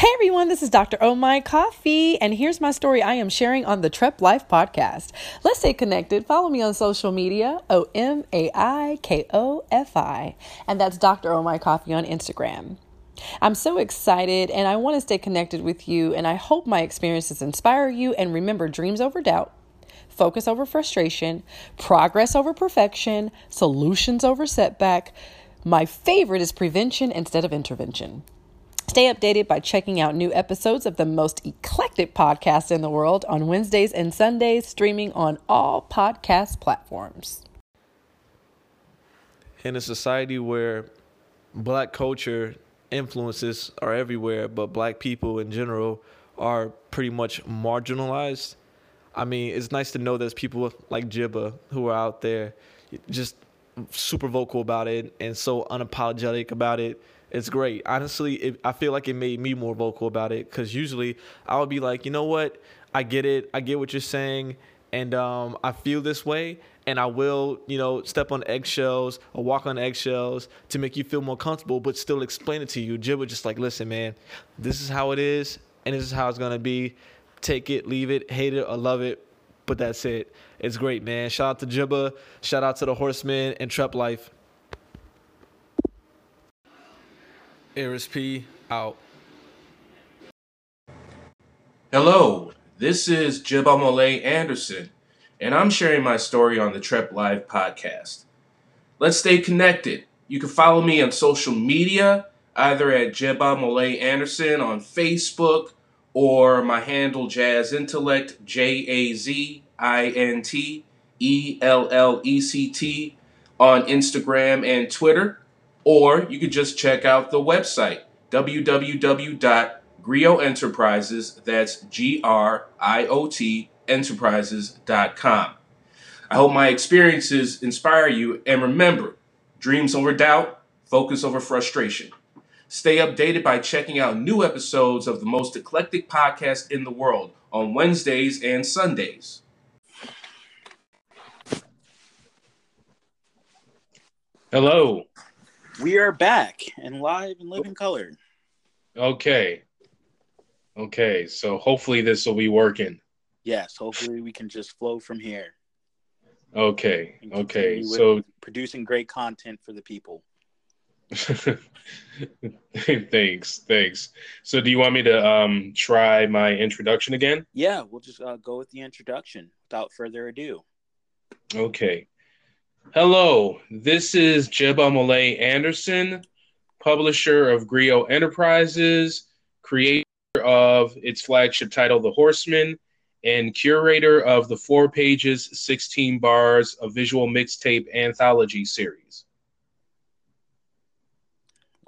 Hey everyone, this is Dr. Oh My Coffee, and here's my story I am sharing on the Trep Life podcast. Let's stay connected. Follow me on social media, OMAIKOFI, and that's Dr. Oh My Coffee on Instagram. I'm so excited, and I want to stay connected with you, and I hope my experiences inspire you, and remember, dreams over doubt, focus over frustration, progress over perfection, solutions over setback. My favorite is prevention instead of intervention. Stay updated by checking out new episodes of the most eclectic podcast in the world on Wednesdays and Sundays, streaming on all podcast platforms. In a society where Black culture influences are everywhere, but Black people in general are pretty much marginalized. I mean, it's nice to know there's people like Jibba who are out there just super vocal about it and so unapologetic about it. It's great. Honestly, I feel like it made me more vocal about it, because usually I would be like, you know what? I get it. I get what you're saying. And I feel this way. And I will, step on eggshells or walk on eggshells to make you feel more comfortable, but still explain it to you. Jib was just like, listen, man, this is how it is. And this is how it's going to be. Take it, leave it, hate it or love it. But that's it. It's great, man. Shout out to Jibba. Shout out to The Horseman and Trep Life. RSP out. Hello, this is Jebamolay Anderson, and I'm sharing my story on the Trep Live podcast. Let's stay connected. You can follow me on social media, either at Jebamolay Anderson on Facebook or my handle Jazz Intellect, JAZINTELLECT on Instagram and Twitter. Or you could just check out the website, www.Griot Enterprises, that's Griot Enterprises.com. I hope my experiences inspire you, and remember, dreams over doubt, focus over frustration. Stay updated by checking out new episodes of the most eclectic podcast in the world on Wednesdays and Sundays. Hello. We are back and live and live in color. Okay. So hopefully this will be working. Yes. Hopefully we can just flow from here. Okay. So producing great content for the people. Thanks. So do you want me to try my introduction again? Yeah. We'll just go with the introduction without further ado. Okay. Hello, this is Jebamolay Anderson, publisher of Griot Enterprises, creator of its flagship title, The Horseman, and curator of the Four Pages 16 Bars, a visual mixtape anthology series.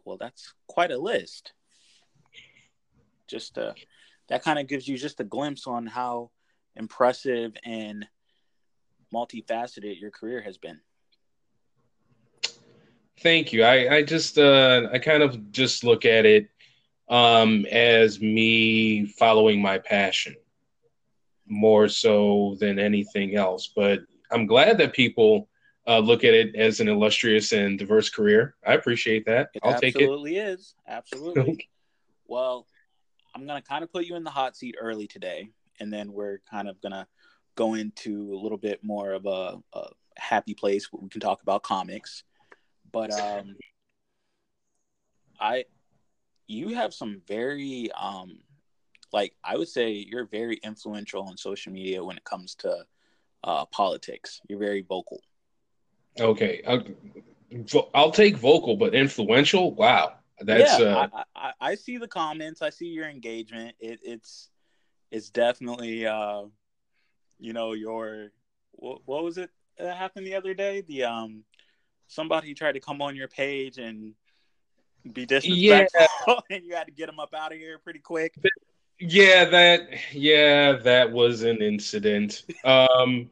Well, that's quite a list. Just that kind of gives you just a glimpse on how impressive and multifaceted your career has been. Thank you. I kind of just look at it as me following my passion more so than anything else. But I'm glad that people look at it as an illustrious and diverse career. I appreciate that. I'll take it. Absolutely is. Absolutely. Well, I'm going to kind of put you in the hot seat early today, and then we're kind of going to go into a little bit more of a happy place where we can talk about comics. But you have some very, I would say you're very influential on social media when it comes to politics. You're very vocal. Okay. I'll take vocal, but influential? Wow. That's, yeah, I see the comments. I see your engagement. It's definitely... what was it that happened the other day? The somebody tried to come on your page and be disrespectful, and you had to get them up out of here pretty quick. That was an incident. An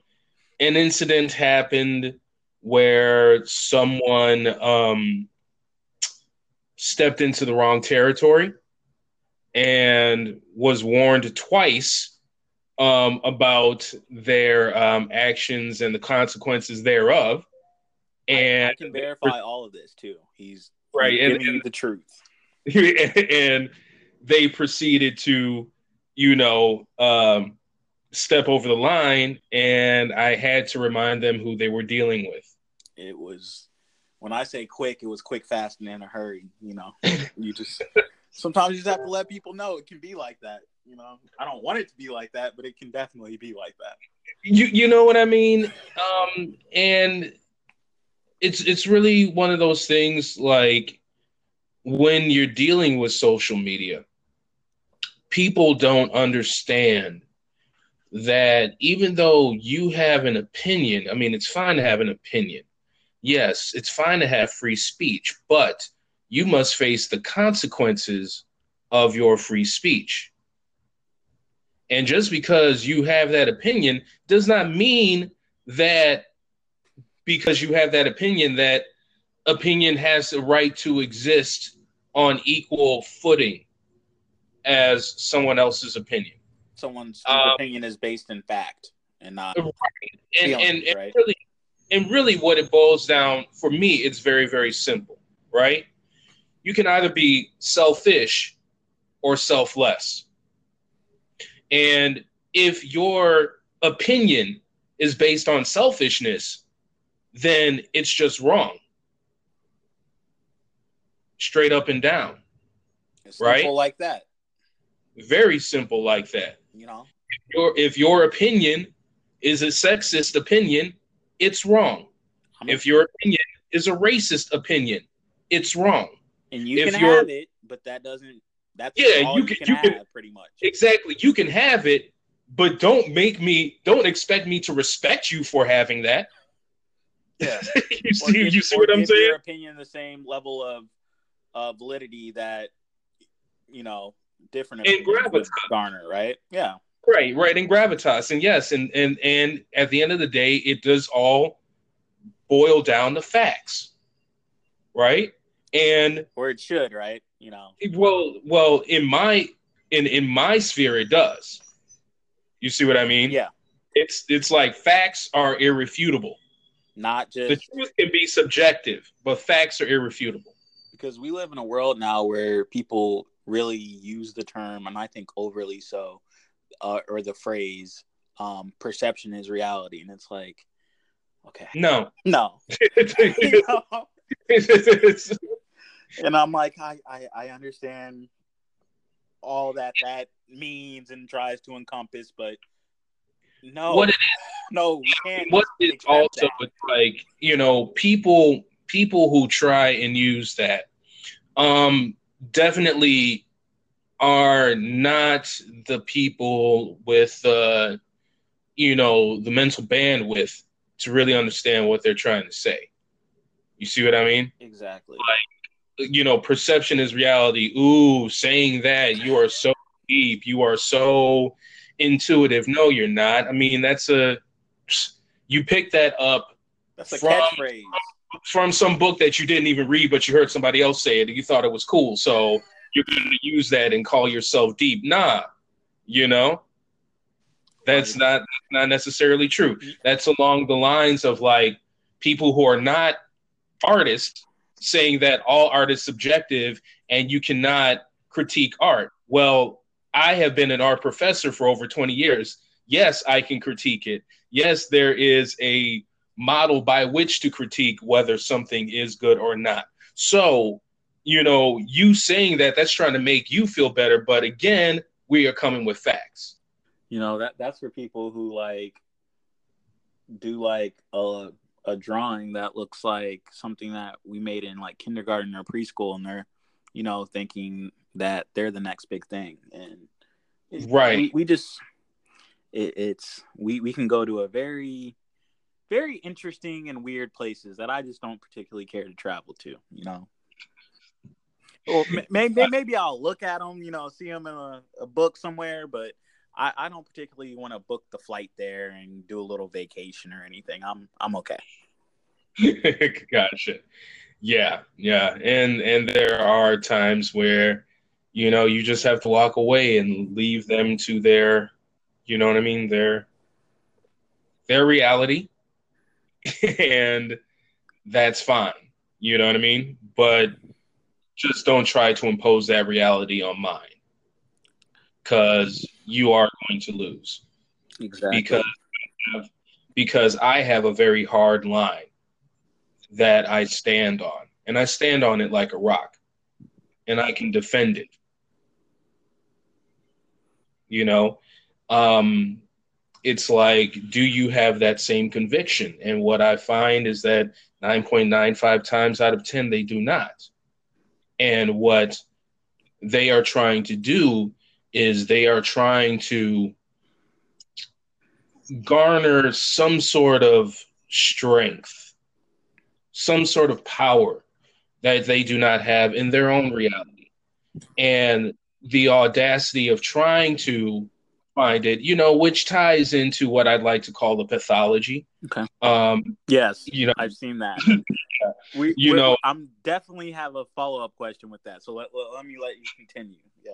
incident happened where someone stepped into the wrong territory and was warned twice about their actions and the consequences thereof. And I can verify all of this too. He's right, giving you the truth. And they proceeded to, you know, step over the line, and I had to remind them who they were dealing with. It was, when I say quick, it was quick, fast, and in a hurry. You know, you just sometimes you just have to let people know it can be like that. You know, I don't want it to be like that, but it can definitely be like that. You know what I mean? And it's really one of those things, like, when you're dealing with social media, people don't understand that even though you have an opinion, I mean, it's fine to have an opinion. Yes, it's fine to have free speech, but you must face the consequences of your free speech. And just because you have that opinion does not mean that because you have that opinion has the right to exist on equal footing as someone else's opinion. Someone's opinion is based in fact and not right. And right? Really what it boils down for me, it's very, very simple, right? You can either be selfish or selfless. And if your opinion is based on selfishness, then it's just wrong. Straight up and down. It's right? Simple like that. Very simple like that. You know, if your opinion is a sexist opinion, it's wrong. If your opinion is a racist opinion, it's wrong. And you can have it, but that doesn't. That's all you can have, pretty much. Exactly. You can have it, but don't expect me to respect you for having that. Yeah. you see what I'm saying? Your opinion the same level of validity that, you know, different and gravitas garner, right? Yeah. Right, and gravitas. And yes, and at the end of the day, it does all boil down to facts. Right? And or it should, right? You know. Well, in my sphere it does. You see what I mean? Yeah. It's like facts are irrefutable. Not just the truth can be subjective, but facts are irrefutable. Because we live in a world now where people really use the term, and I think overly so, or the phrase, perception is reality. And it's like, okay. No. You know? And I'm like, I understand all that means and tries to encompass, but no. What it is, no. What it's also that. Like, you know, people who try and use that definitely are not the people with, you know, the mental bandwidth to really understand what they're trying to say. You see what I mean? Exactly. Like, you know, perception is reality. Ooh, saying that, you are so deep. You are so intuitive. No, you're not. I mean, you pick that up. That's a catchphrase. From some book that you didn't even read, but you heard somebody else say it and you thought it was cool. So you're going to use that and call yourself deep. Nah, you know, that's not necessarily true. That's along the lines of like people who are not artists saying that all art is subjective and you cannot critique art. Well, I have been an art professor for over 20 years. Yes, I can critique it. Yes, there is a model by which to critique whether something is good or not. So, you know, you saying that's trying to make you feel better. But again, we are coming with facts. You know, that's for people who like do like a drawing that looks like something that we made in like kindergarten or preschool. And they're, you know, thinking that they're the next big thing. And right. We can go to a very, very interesting and weird places that I just don't particularly care to travel to, you know. Or maybe I'll look at them, you know, see them in a book somewhere, but I don't particularly want to book the flight there and do a little vacation or anything. I'm okay. Gotcha. Yeah. And there are times where, you know, you just have to walk away and leave them to their, you know what I mean, their reality. And that's fine. You know what I mean? But just don't try to impose that reality on mine. because you are going to lose. Exactly. Because I have a very hard line that I stand on, and I stand on it like a rock, and I can defend it. You know, it's like, do you have that same conviction? And what I find is that 9.95 times out of 10, they do not. And what they are trying to do is they are trying to garner some sort of strength, some sort of power that they do not have in their own reality. And the audacity of trying to find it, you know, which ties into what I'd like to call the pathology. Okay. Yes. You know, I've seen that. I'm definitely have a follow-up question with that. So let you continue. Yeah.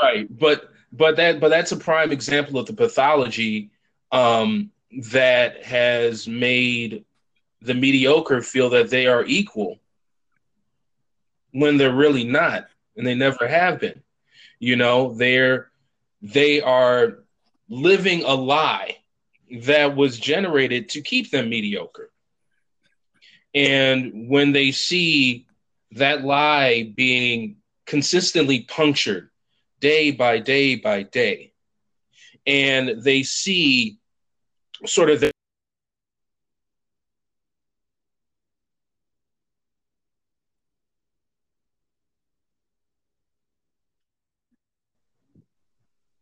Right. But that's a prime example of the pathology that has made the mediocre feel that they are equal when they're really not, and they never have been. You know, they are living a lie that was generated to keep them mediocre. And when they see that lie being consistently punctured day by day by day, and they see sort of the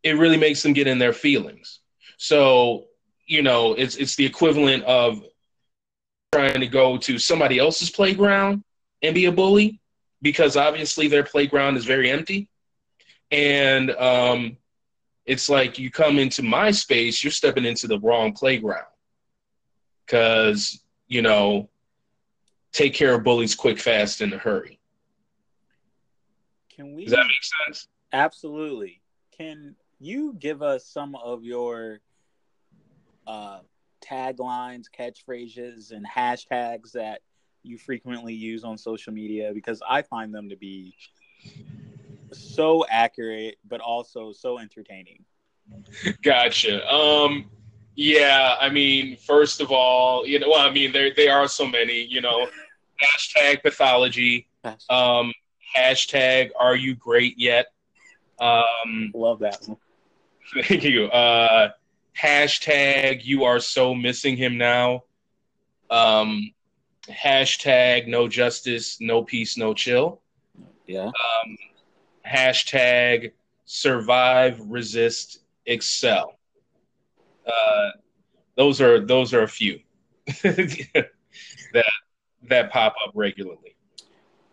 it really makes them get in their feelings. So, you know, it's the equivalent of trying to go to somebody else's playground and be a bully, because obviously their playground is very empty. And it's like, you come into my space, you're stepping into the wrong playground, because, you know, take care of bullies quick, fast, in a hurry. Does that make sense? Absolutely. Can you give us some of your taglines, catchphrases, and hashtags that you frequently use on social media? Because I find them to be so accurate, but also so entertaining. Gotcha. Yeah, I mean, first of all, you know, well, I mean, there are so many, you know, hashtag pathology, hashtag are you great yet? Love that one. Thank you. Hashtag you are so missing him now. Hashtag no justice, no peace, no chill. Yeah. Hashtag survive, resist, excel. Those are a few that pop up regularly.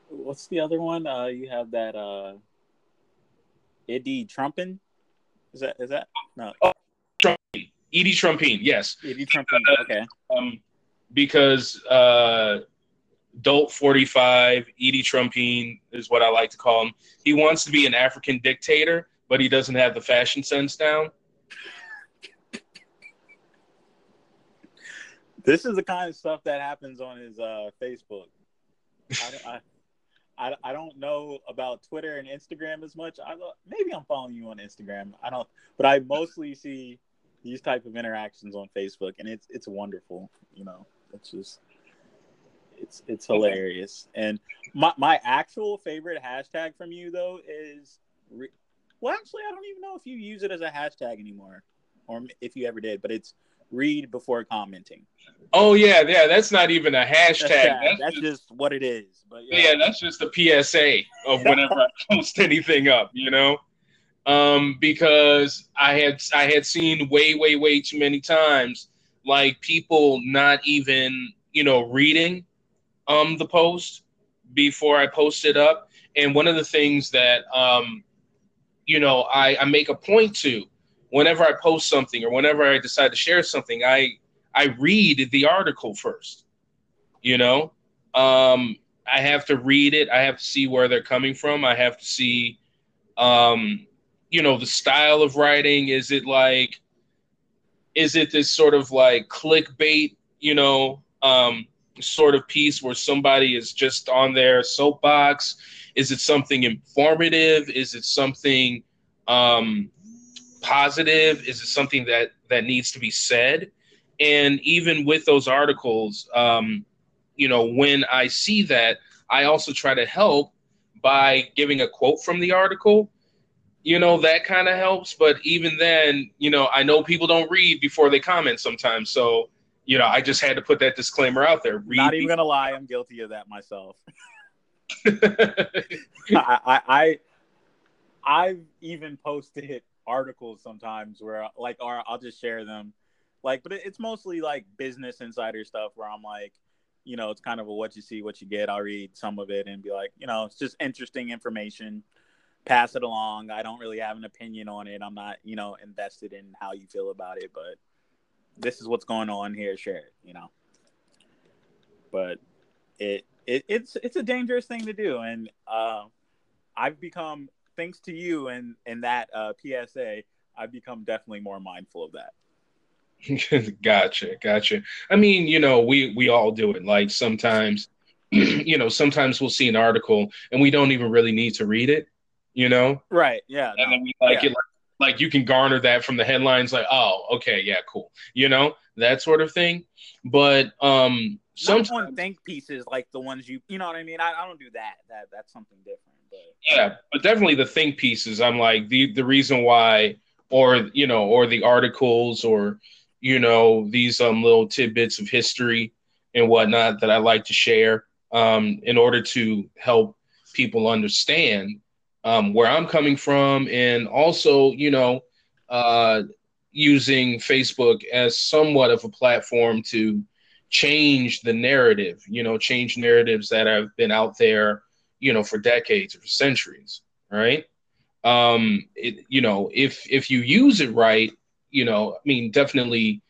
What's the other one? You have that. Eddie Trumpin? Is that? No. Oh, Trumpin. Edie Trumpin, yes. Edie Trumpin, okay. Because Dolt 45, Edie Trumpin is what I like to call him. He wants to be an African dictator, but he doesn't have the fashion sense down. This is the kind of stuff that happens on his Facebook. I don't know about Twitter and Instagram as much. Maybe I'm following you on Instagram. I don't, but I mostly see these type of interactions on Facebook, and it's wonderful. You know, it's just it's hilarious. And my actual favorite hashtag from you though is I don't even know if you use it as a hashtag anymore, or if you ever did. But it's read before commenting. Oh yeah, that's not even a hashtag. That's just what it is. But yeah, that's just the PSA of whenever I post anything up, you know, because I had seen way too many times, like, people not even, you know, reading the post before I post it up. And one of the things that you know, I make a point to, whenever I post something or whenever I decide to share something, I read the article first, you know. I have to read it. I have to see where they're coming from. I have to see, you know, the style of writing. Is it this sort of like clickbait, you know, sort of piece where somebody is just on their soapbox? Is it something informative? Is it something positive? Is it something that needs to be said? And even with those articles, when I see that, I also try to help by giving a quote from the article. That kind of helps. But even then, I know people don't read before they comment sometimes. So, I just had to put that disclaimer out there. Not even going to lie. I'm guilty of that myself. I've even posted articles sometimes where or I'll just share them. But it's mostly business insider stuff where I'm it's kind of a what you see, what you get. I'll read some of it and be it's just interesting information. Pass it along. I don't really have an opinion on it. I'm not, invested in how you feel about it, but this is what's going on here. Share it, But it's a dangerous thing to do. And I've become, thanks to you and that PSA, I've become definitely more mindful of that. Gotcha. I mean, we all do it. Sometimes, sometimes we'll see an article and we don't even really need to read it, Right. Yeah. And then we it. Like you can garner that from the headlines. Oh, okay. Yeah, cool. That sort of thing. But sometimes think pieces like the ones you know what I mean? I don't do that. That's something different. But yeah. But definitely the think pieces. I'm the reason why, or the articles or, these little tidbits of history and whatnot that I like to share in order to help people understand where I'm coming from, and also, using Facebook as somewhat of a platform to change the narrative, change narratives that have been out there, for decades or for centuries, right? If you use it right, definitely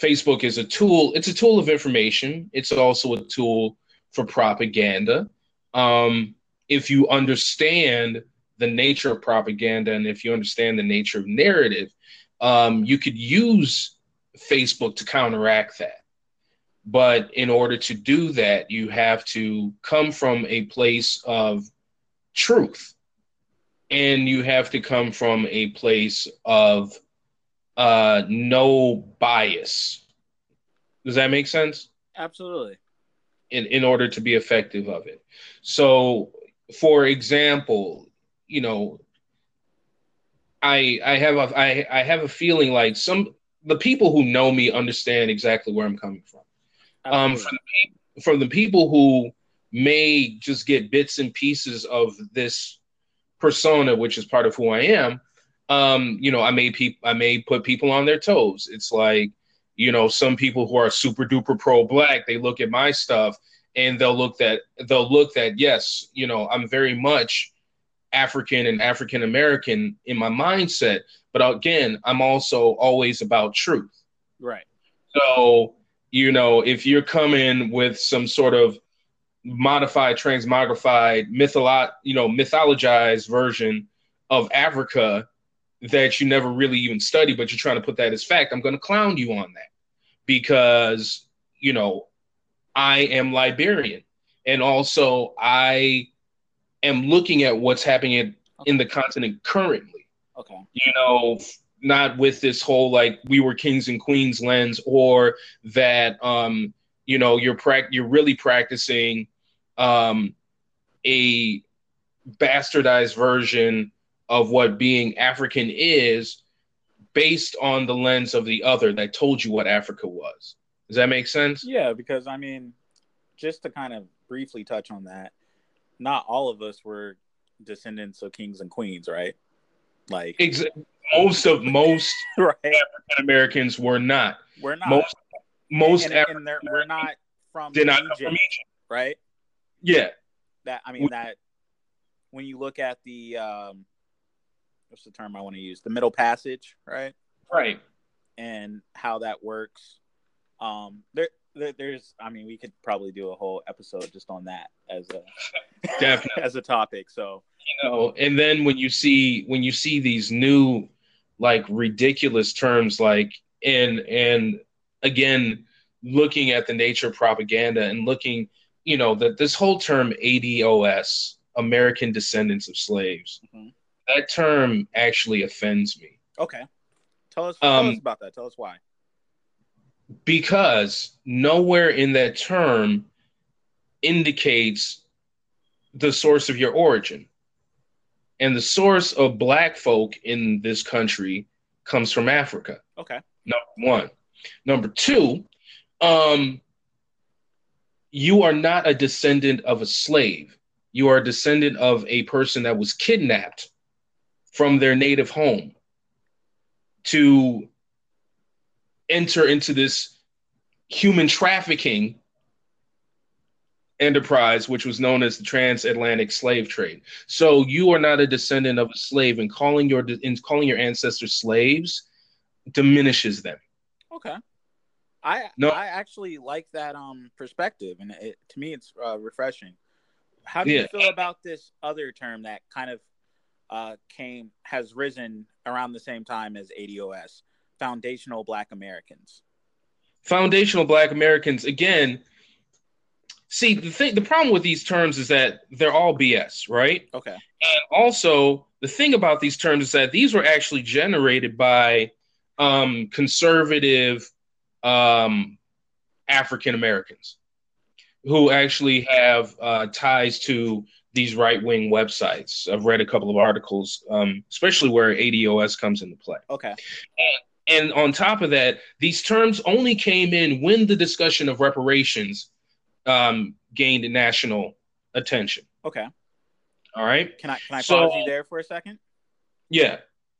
Facebook is a tool. It's a tool of information. It's also a tool for propaganda. If you understand the nature of propaganda and if you understand the nature of narrative, you could use Facebook to counteract that. But in order to do that, you have to come from a place of truth. And you have to come from a place of no bias. Does that make sense? Absolutely. In order to be effective of it. So, for example, I have a feeling the people who know me understand exactly where I'm coming from. From the people who may just get bits and pieces of this persona, which is part of who I am, I may put people on their toes. It's some people who are super duper pro black, they look at my stuff and they'll look that yes, I'm very much African and African American in my mindset, but again, I'm also always about truth. Right. So, if you're coming with some sort of modified, transmogrified, mythologized version of Africa that you never really even study, but you're trying to put that as fact, I'm going to clown you on that because, I am Liberian. And also I am looking at what's happening in the continent currently, okay. Not with this whole, we were kings and queens lens, or that, you're really practicing a bastardized version of what being African is based on the lens of the other that told you what Africa was. Does that make sense? Yeah, because just to kind of briefly touch on that, not all of us were descendants of kings and queens, right? Most right. African Americans were not. We're not. Most African we're not from Egypt, right? Yeah. When you look at the what's the term I want to use? The Middle Passage, right? Right. And how that works. There's we could probably do a whole episode just on that as a as a topic. So and then when you see these new ridiculous terms and again, looking at the nature of propaganda and looking, that this whole term ADOS, American Descendants of Slaves, mm-hmm. That term actually offends me. Okay. Tell us about that. Tell us why. Because nowhere in that term indicates the source of your origin. And the source of black folk in this country comes from Africa. Okay. Number one. Number two, you are not a descendant of a slave. You are a descendant of a person that was kidnapped from their native home to enter into this human trafficking enterprise, which was known as the transatlantic slave trade. So you are not a descendant of a slave, and calling your ancestors slaves diminishes them. Okay, I actually like that perspective, and to me it's refreshing. How do you feel about this other term that kind of has risen around the same time as ADOS, Foundational Black Americans? Foundational Black Americans again. See, the problem with these terms is that they're all BS, right? Okay. And also, the thing about these terms is that these were actually generated by conservative African Americans who actually have ties to these right-wing websites. I've read a couple of articles, especially where ADOS comes into play. Okay. And on top of that, these terms only came in when the discussion of reparations gained national attention. Okay. All right. Can I pause you there for a second? Yeah.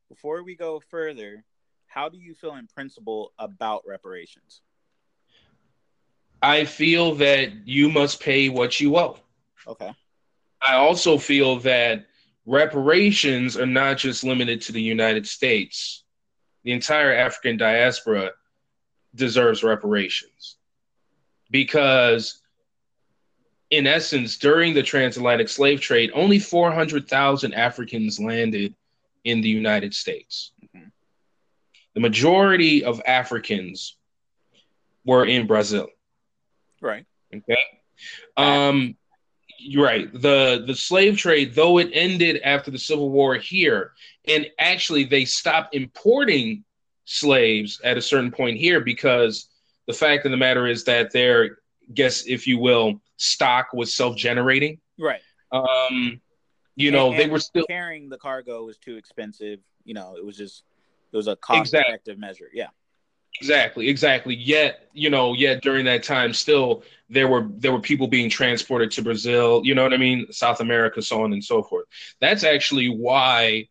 Before we go further, how do you feel in principle about reparations? I feel that you must pay what you owe. Okay. I also feel that reparations are not just limited to the United States. The entire African diaspora deserves reparations because in essence, during the transatlantic slave trade, only 400,000 Africans landed in the United States. Mm-hmm. The majority of Africans were in Brazil. Right. Okay. You're right. The slave trade, though it ended after the Civil War here, and actually they stopped importing slaves at a certain point here because the fact of the matter is that their, guess if you will, stock was self-generating. Right. They were still carrying the cargo was too expensive. You know, it was a cost-effective measure. Yeah. Exactly. Yet during that time, still there were people being transported to Brazil. You know what I mean? South America, so on and so forth. That's actually why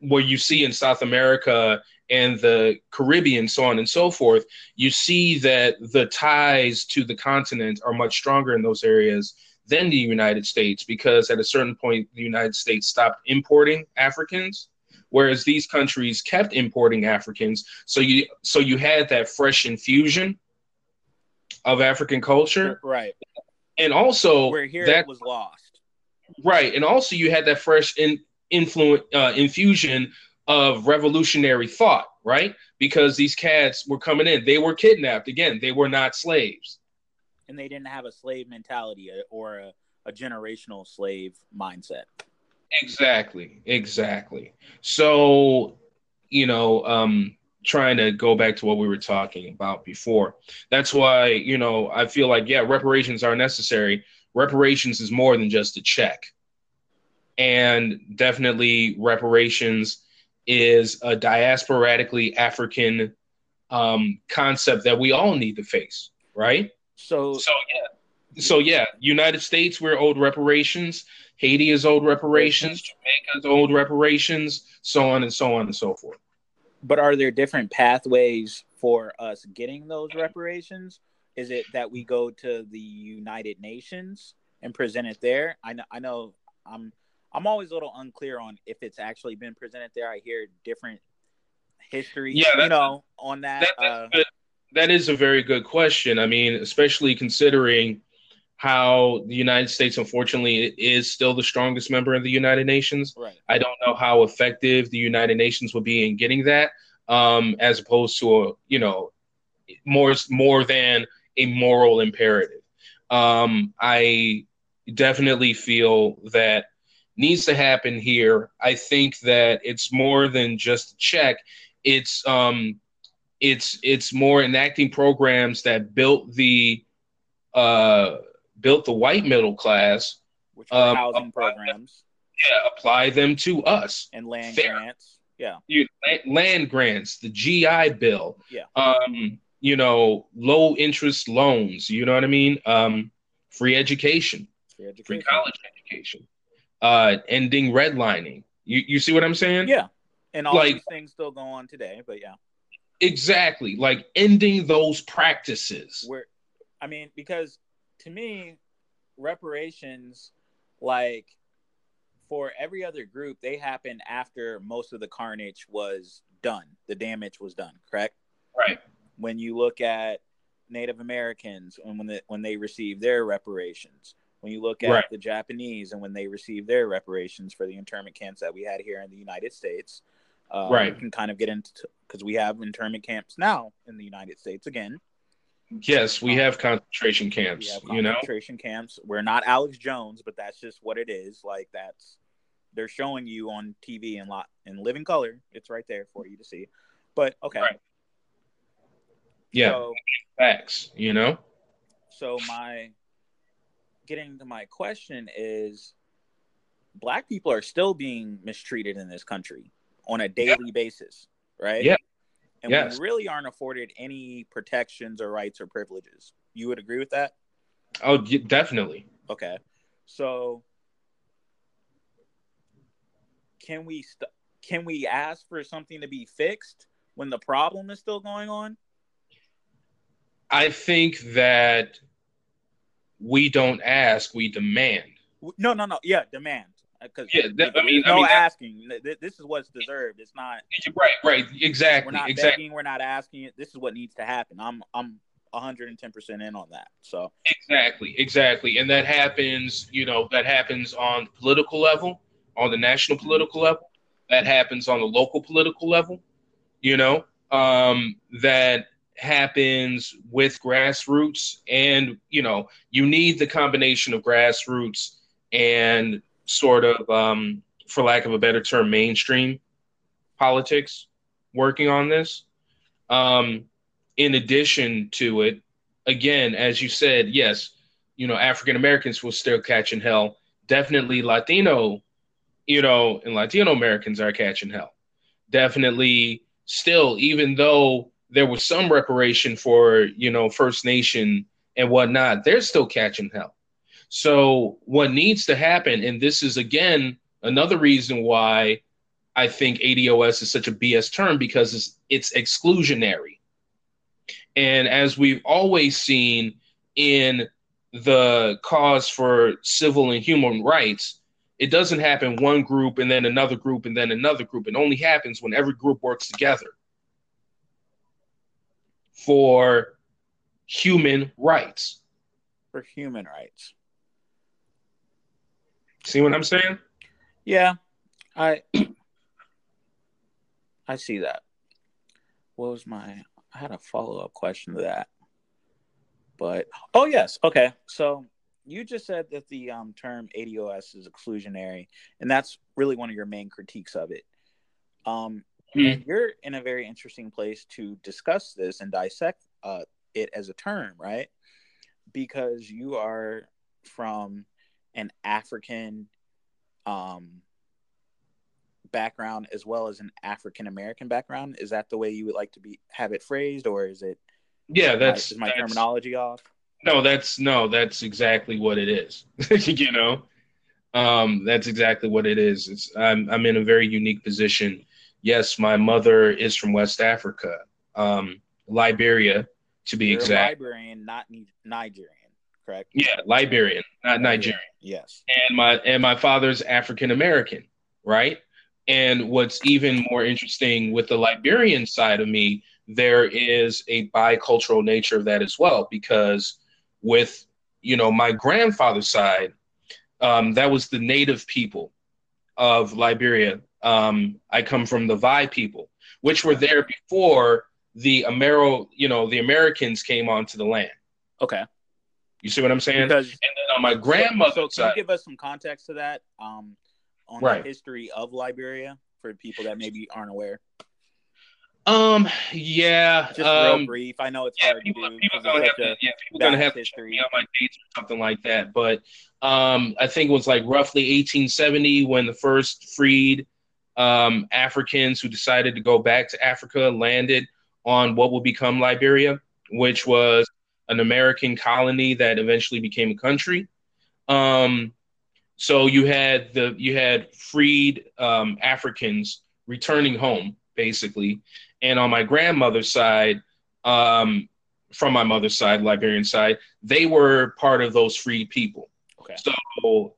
what you see in South America and the Caribbean, so on and so forth, you see that the ties to the continent are much stronger in those areas than the United States, because at a certain point, the United States stopped importing Africans, whereas these countries kept importing Africans. So you had that fresh infusion of African culture. Right. And also where here that, it was lost. Right. And also you had that fresh infusion of revolutionary thought, right? Because these cats were coming in. They were kidnapped. Again, they were not slaves. And they didn't have a slave mentality or a generational slave mindset. Exactly. So, trying to go back to what we were talking about before. That's why, I feel like, reparations are necessary. Reparations is more than just a check. And definitely reparations is a diasporatically African concept that we all need to face, right? So, United States, we're owed reparations. Haiti is owed reparations. Jamaica is owed reparations, so on and so forth. But are there different pathways for us getting those reparations? Is it that we go to the United Nations and present it there? I know. I'm always a little unclear on if it's actually been presented there. I hear different history, on that. That is a very good question. I mean, especially considering how the United States, unfortunately, is still the strongest member of the United Nations. Right. I don't know how effective the United Nations will be in getting that, as opposed to more than a moral imperative. I definitely feel that needs to happen here. I think that it's more than just a check. It's more enacting programs that built the white middle class, which are housing programs. Apply them to us. And land grants. Yeah. Land grants, the GI Bill. Yeah. Low interest loans, you know what I mean? Free education. Free college education. Ending redlining. You see what I'm saying? Yeah. And all these things still go on today, but yeah. Exactly. Like ending those practices. Because to me, reparations, like for every other group, they happen after most of the carnage was done. The damage was done, correct? Right. When you look at Native Americans and when they receive their reparations, when you look at the Japanese and when they receive their reparations for the internment camps that we had here in the United States, you can kind of get into, because we have internment camps now in the United States again. Yes, we have concentration camps. Concentration camps. We're not Alex Jones, but that's just what it is. Like they're showing you on TV in living color. It's right there for you to see. But okay. Right. Yeah. So, facts. So getting to my question is, Black people are still being mistreated in this country on a daily basis, right? Yeah. And we really aren't afforded any protections or rights or privileges. You would agree with that? Oh, definitely. Okay. So can we ask for something to be fixed when the problem is still going on? I think that we don't ask, we demand. No. Yeah, demand. Asking. This is what's deserved. It's not right. Exactly. We're not begging. We're not asking it. This is what needs to happen. I'm 110% in on that. So exactly, and that happens. That happens on the political level, on the national political level. That happens on the local political level. That happens with grassroots, and you need the combination of grassroots and sort of, for lack of a better term, mainstream politics working on this. In addition to it, again, as you said, yes, African Americans will still catch in hell. Definitely Latino, and Latino Americans are catching hell. Definitely still, even though there was some reparation for, First Nation and whatnot, they're still catching hell. So what needs to happen, and this is, again, another reason why I think ADOS is such a BS term, because it's exclusionary. And as we've always seen in the cause for civil and human rights, it doesn't happen one group and then another group and then another group. It only happens when every group works together for human rights. For human rights. See what I'm saying? Yeah, I see that. What was I had a follow-up question to that. But, oh, yes, okay. So you just said that the term ADOS is exclusionary, and that's really one of your main critiques of it. You're in a very interesting place to discuss this and dissect it as a term, right? Because you are from an African background as well as an African American background. Is that the way you would like to have it phrased, or is it? Yeah, that's is my terminology off. No, that's exactly what it is. That's exactly what it is. I'm in a very unique position. Yes, my mother is from West Africa, Liberia to be exact. Liberian, not Nigerian. Correct. Yeah, Liberian, not Nigerian. Yes. And my father's African American, right? And what's even more interesting with the Liberian side of me, there is a bicultural nature of that as well, because with my grandfather's side, that was the native people of Liberia. I come from the Vai people, which were there before the Americans came onto the land. Okay. You see what I'm saying? Because, and then on my grandmother's side, can you give us some context to that? on the history of Liberia for people that maybe aren't aware? Yeah. Just real brief. I know it's hard to do. People gonna have to check me out my dates or something like that. But I think it was like roughly 1870 when the first freed Africans who decided to go back to Africa landed on what would become Liberia, which was an American colony that eventually became a country. So you had freed Africans returning home, basically. And on my grandmother's side, from my mother's side, Liberian side, they were part of those freed people. Okay. So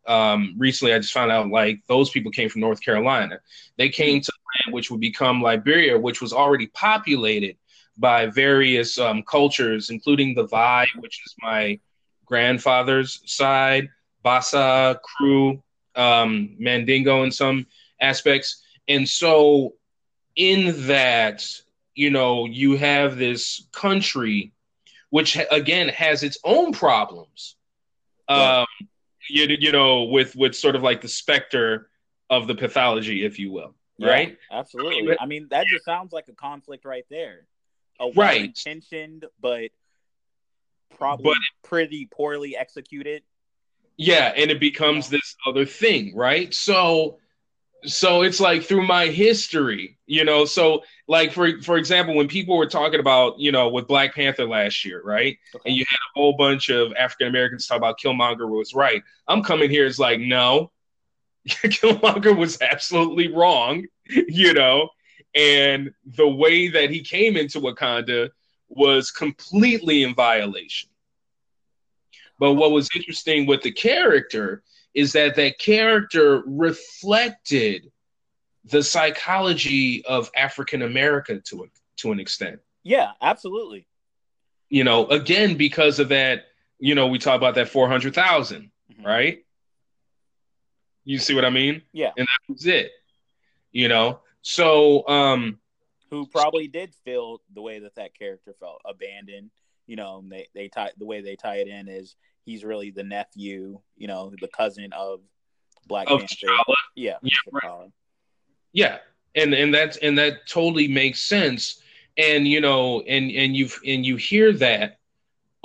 recently I just found out, like, those people came from North Carolina. They came to land which would become Liberia, which was already populated by various cultures, including the Vai, which is my grandfather's side, Bassa, Kru, Mandingo in some aspects. And so in that, you know, you have this country, which, again, has its own problems, you know, with sort of like the specter of the pathology, if you will, right? Yeah, absolutely. I mean, that just sounds like a conflict right there. A well-intentioned, but probably pretty poorly executed. Yeah, and it becomes this other thing, right? So it's like through my history, you know. So, like, for example, when people were talking about, you know, with Black Panther last year, right? Okay. And you had a whole bunch of African Americans talk about Killmonger was right. I'm coming here, it's like, no, Killmonger was absolutely wrong, you know. And the way that he came into Wakanda was completely in violation. But what was interesting with the character is that that character reflected the psychology of African America to an extent. Yeah, absolutely. You know, again, because of that, you know, we talk about that 400,000, right? You see what I mean? Yeah. And that was it, you know? So, who probably did feel the way that character felt, abandoned. You know, they tie the way they tie it in is he's really the nephew, you know, the cousin of Black Panther. T'Challa. Yeah, right. Yeah, and that totally makes sense. And you know, and you hear that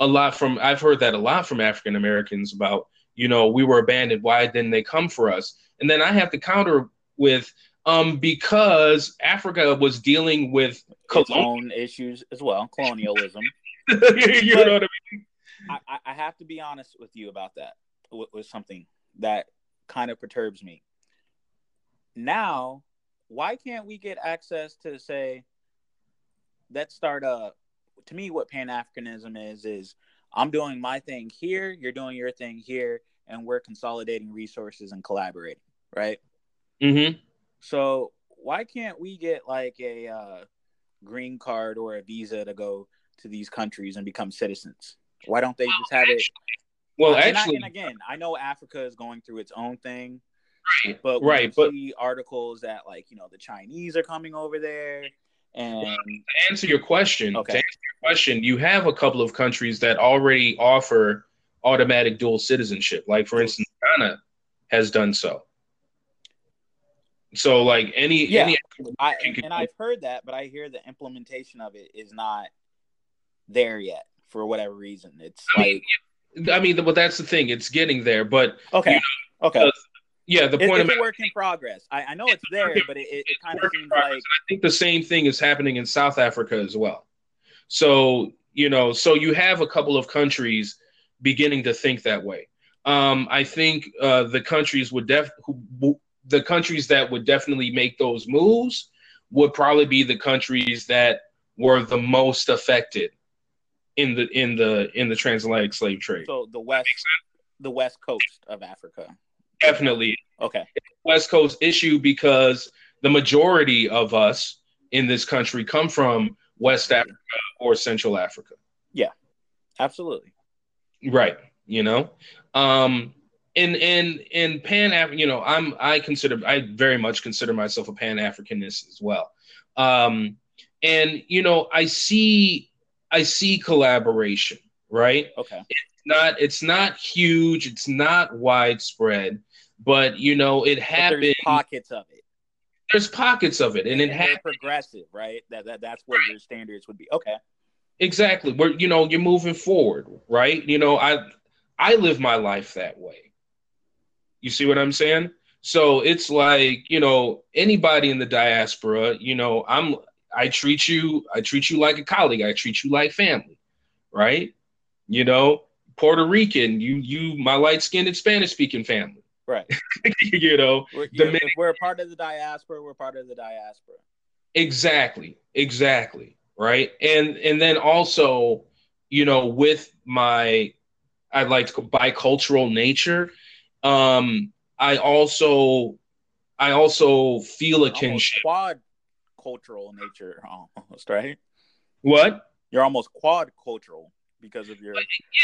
a lot from I've heard that a lot from African Americans about, you know, we were abandoned. Why didn't they come for us? And then I have to counter with. Because Africa was dealing with its own issues as well, colonialism. You know what I mean? I have to be honest with you about that. With something that kind of perturbs me. Now, why can't we get access to say, let's start a? To me, what Pan-Africanism is I'm doing my thing here, you're doing your thing here, and we're consolidating resources and collaborating, right? Mm-hmm. So why can't we get like a green card or a visa to go to these countries and become citizens? Why don't they just have it? Well, actually, and again, I know Africa is going through its own thing, but we see articles that, like, you know, the Chinese are coming over there. And to answer your question, you have a couple of countries that already offer automatic dual citizenship. Like, for instance, Ghana has done so. So, like, I've heard that, but I hear the implementation of it is not there yet for whatever reason. It's well, that's the thing. It's getting there, but The point is a work in progress. I know it's there, but it kind of seems like I think the same thing is happening in South Africa as well. So, you know, so you have a couple of countries beginning to think that way. I think the countries that would definitely make those moves would probably be the countries that were the most affected in the transatlantic slave trade. So the West Coast of Africa. Definitely. Okay. It's a West Coast issue because the majority of us in this country come from West Africa or Central Africa. Yeah. Absolutely. Right. You know? And Pan-African, you know, I very much consider myself a Pan-Africanist as well. And, you know, I see collaboration, right? Okay. It's not huge. It's not widespread, But, you know, it happened. There's pockets of it. There's pockets of it. And it happened. Progressive, right? That's what your standards would be. Okay. Exactly. Where, you know, you're moving forward, right? You know, I live my life that way. You see what I'm saying? So it's like, you know, anybody in the diaspora, you know, I treat you like a colleague. I treat you like family, right? You know, Puerto Rican, you my light-skinned and Spanish-speaking family. Right. You know, we're part of the diaspora. We're part of the diaspora. Exactly. Right. And then also, you know, with my, I'd like to call bicultural nature. I also feel a kinship. Quad cultural nature almost, right? What? You're almost quad cultural because of your.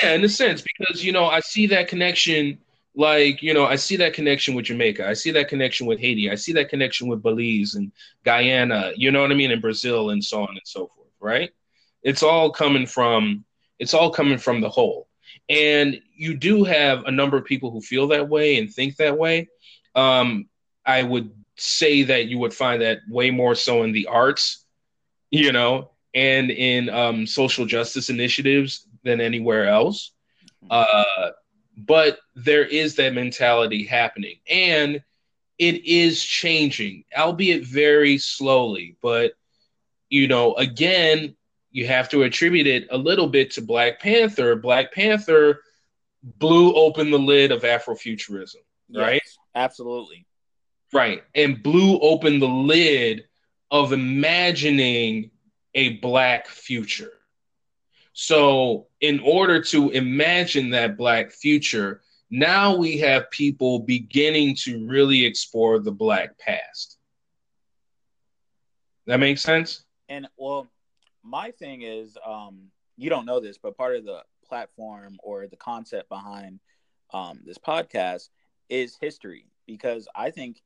Yeah, in a sense, because, you know, I see that connection. Like, you know, I see that connection with Jamaica. I see that connection with Haiti. I see that connection with Belize and Guyana, you know what I mean, and Brazil and so on and so forth, right? It's all coming from the whole. And you do have a number of people who feel that way and think that way. I would say that you would find that way more so in the arts, you know, and in social justice initiatives than anywhere else. But there is that mentality happening, and it is changing, albeit very slowly. But, you know, again, you have to attribute it a little bit to Black Panther. Black Panther blew open the lid of Afrofuturism, right? Yes, absolutely. Right. And blew open the lid of imagining a Black future. So in order to imagine that Black future, now we have people beginning to really explore the Black past. That makes sense? And, well, my thing is, you don't know this, but part of the platform or the concept behind this podcast is history, because I think,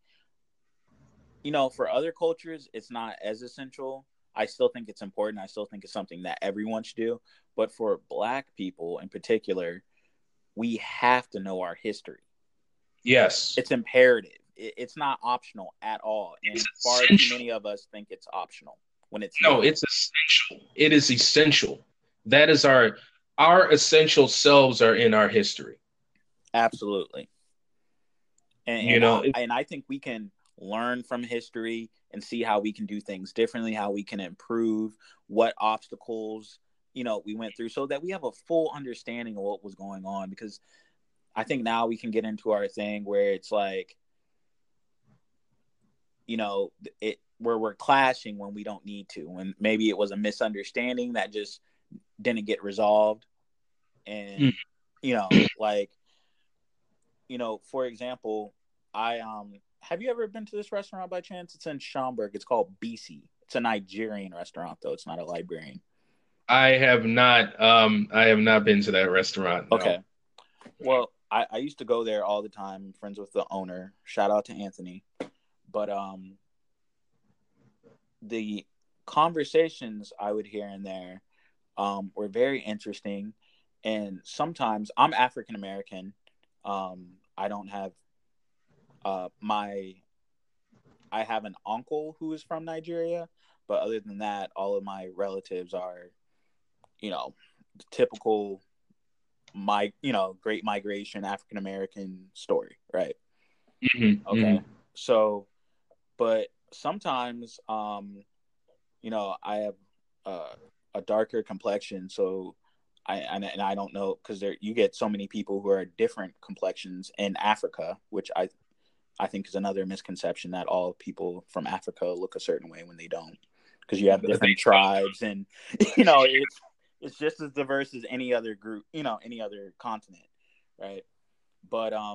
you know, for other cultures, it's not as essential. I still think it's important. I still think it's something that everyone should do. But for Black people in particular, we have to know our history. Yes. It's imperative. It's not optional at all. And far too many of us think it's optional when it's not. No, it's essential. It is essential. That is our essential selves are in our history. Absolutely. And, you know, and I think we can learn from history and see how we can do things differently, how we can improve, what obstacles, you know, we went through, so that we have a full understanding of what was going on. Because I think now we can get into our thing where it's like, you know, where we're clashing when we don't need to, when maybe it was a misunderstanding that just didn't get resolved. And, you know, like, you know, for example, I, have you ever been to this restaurant by chance? It's in Schaumburg. It's called BC. It's a Nigerian restaurant, though. It's not a Liberian. I have not been to that restaurant. No. Okay. Well, I used to go there all the time. I'm friends with the owner. Shout out to Anthony. But the conversations I would hear in there were very interesting. And sometimes I'm African American. I don't have I have an uncle who is from Nigeria, but other than that, all of my relatives are, you know, the typical, Great Migration, African American story, right? Mm-hmm. Okay. Mm-hmm. So, but sometimes, you know, I have a darker complexion, so I don't know, because you get so many people who are different complexions in Africa, which I think is another misconception, that all people from Africa look a certain way when they don't, because you have different tribes, and, you know, it's just as diverse as any other group, you know, any other continent. Right. But, I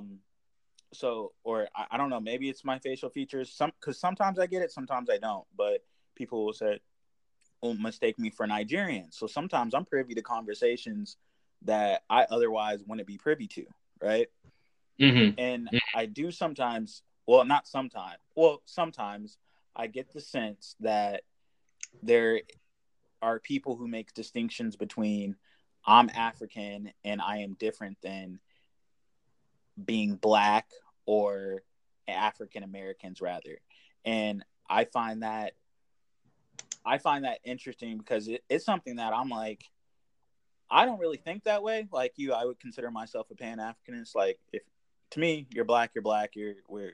don't know, maybe it's my facial features, because sometimes I get it, sometimes I don't, but people will mistake me for Nigerian. So sometimes I'm privy to conversations that I otherwise wouldn't be privy to. Right. Mm-hmm. And I do sometimes, sometimes I get the sense that there are people who make distinctions between I'm African and I am different than being Black or African Americans rather. And I find that interesting because it's something that I'm like, I don't really think that way. Like you, I would consider myself a Pan-Africanist. Like, if to me, you're black, we're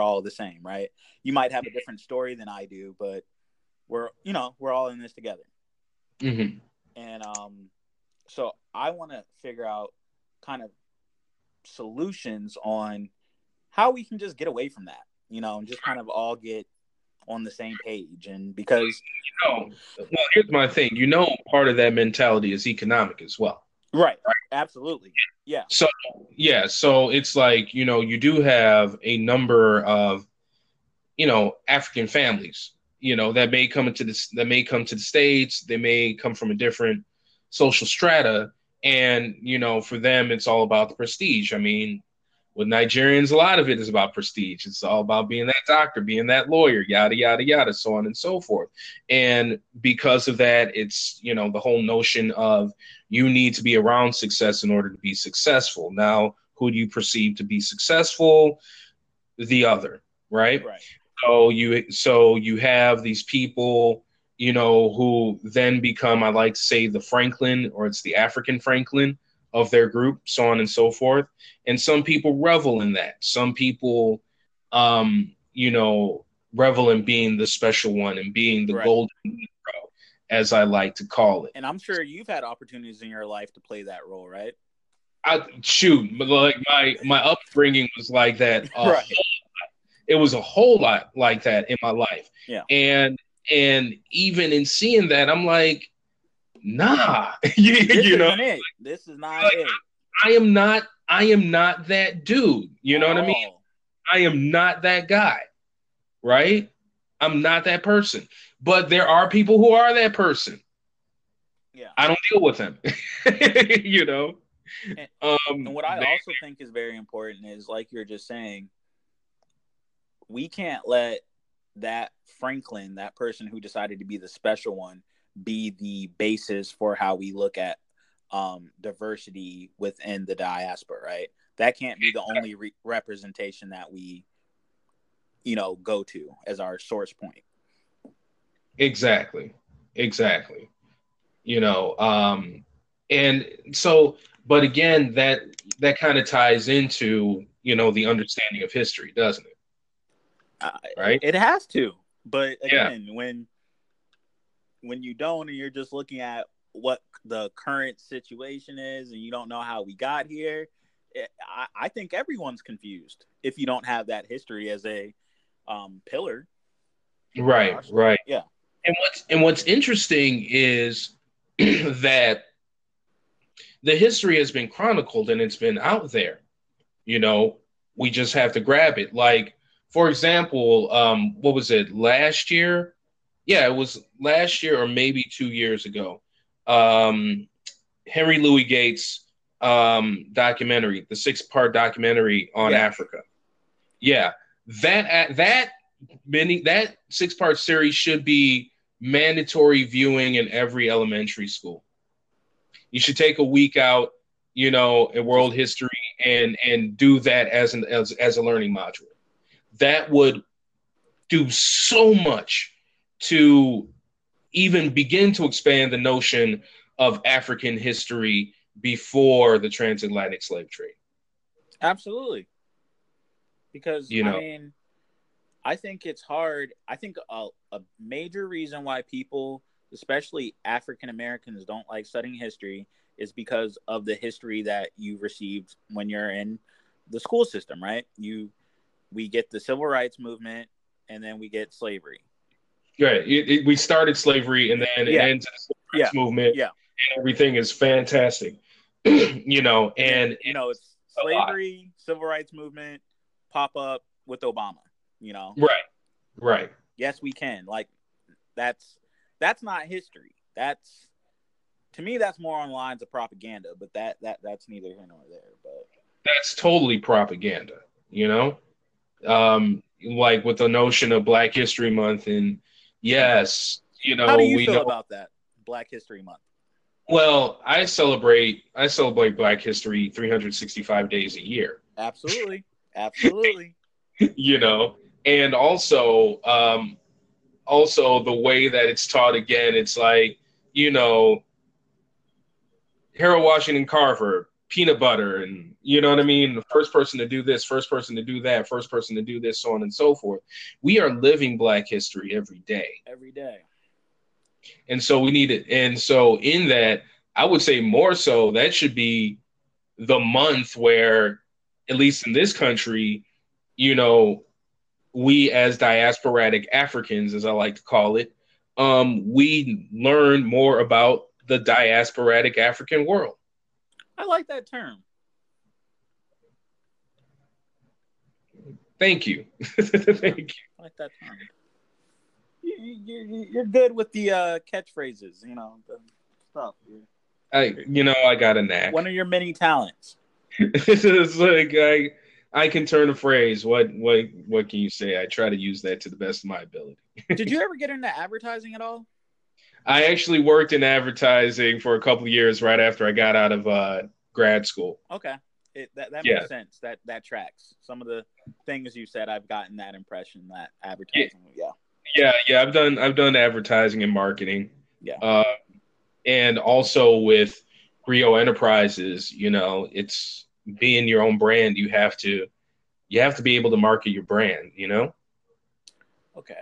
all the same, right? You might have a different story than I do, but we're all in this together. Mm-hmm. And so I want to figure out kind of solutions on how we can just get away from that, and just kind of all get on the same page. And because well, here's my thing, part of that mentality is economic as well, right? Absolutely. Yeah. So it's like, you do have a number of African families that may come to the States. They may come from a different social strata, and for them it's all about the prestige. I mean, with Nigerians, a lot of it is about prestige. It's all about being that doctor, being that lawyer, yada, yada, yada, so on and so forth. And because of that, it's, the whole notion of you need to be around success in order to be successful. Now, who do you perceive to be successful? The other, right? Right. So you have these people, who then become, I like to say, the Franklin, or it's the African Franklin of their group, so on and so forth. And some people revel in that. Some people, revel in being the special one and being the golden hero, as I like to call it. And I'm sure you've had opportunities in your life to play that role, right? My upbringing was like that. Right. It was a whole lot like that in my life. Yeah. And even in seeing that, I'm like, nah, this isn't it. This is not like, it. I am not that dude. You know what I mean? I am not that guy, right? I'm not that person. But there are people who are that person. Yeah, I don't deal with them. And, what I also think is very important is, like you're just saying, we can't let that Franklin, that person who decided to be the special one, be the basis for how we look at diversity within the diaspora, right? That can't be the only representation that we, go to as our source point. Exactly. And so, but again, that kind of ties into, the understanding of history, doesn't it? Right? It has to. But again, when you don't, and you're just looking at what the current situation is, and you don't know how we got here, I think everyone's confused if you don't have that history as a pillar. Right. Yeah. And what's interesting is that the history has been chronicled and it's been out there. We just have to grab it. Like, for example, what was it last year? Yeah, it was last year or maybe 2 years ago. Henry Louis Gates' documentary, the 6-part documentary on Africa. Yeah, that 6-part series should be mandatory viewing in every elementary school. You should take a week out, in world history and do that as a learning module. That would do so much to even begin to expand the notion of African history before the transatlantic slave trade. Absolutely. Because, I mean, I think it's hard. I think a major reason why people, especially African Americans, don't like studying history is because of the history that you received when you're in the school system, right? We get the civil rights movement, and then we get slavery. Right. We started slavery, and then it ends the civil rights movement. Yeah. And everything is fantastic. And it's slavery, civil rights movement, pop up with Obama, Right. Yes, we can. Like, that's not history. That's, to me, that's more on lines of propaganda, but that's neither here nor there. But that's totally propaganda, like with the notion of Black History Month. And yes, how do you feel about that, Black History Month? Well, I celebrate Black History 365 days a year. Absolutely. Absolutely. You know, and also, also the way that it's taught again, it's like, you know, Harold Washington Carver, peanut butter, and you know what I mean? First person to do this, first person to do that, first person to do this, so on and so forth. We are living Black history every day. Every day. And so we need it. And so in that, I would say more so, that should be the month where, at least in this country, you know, we as diasporatic Africans, as I like to call it, we learn more about the diasporatic African world. I like that term. Thank you. Thank you. I like that term. You're good with the catchphrases, you know, the stuff. I got a knack. One of your many talents. It's like I can turn a phrase. What can you say? I try to use that to the best of my ability. Did you ever get into advertising at all? I actually worked in advertising for a couple of years right after I got out of grad school. Okay. That makes sense. That tracks. Some of the things you said, I've gotten that impression that advertising. Yeah. I've done advertising and marketing. Yeah. And also with Griot Enterprises, you know, it's being your own brand. You have to be able to market your brand, you know? Okay.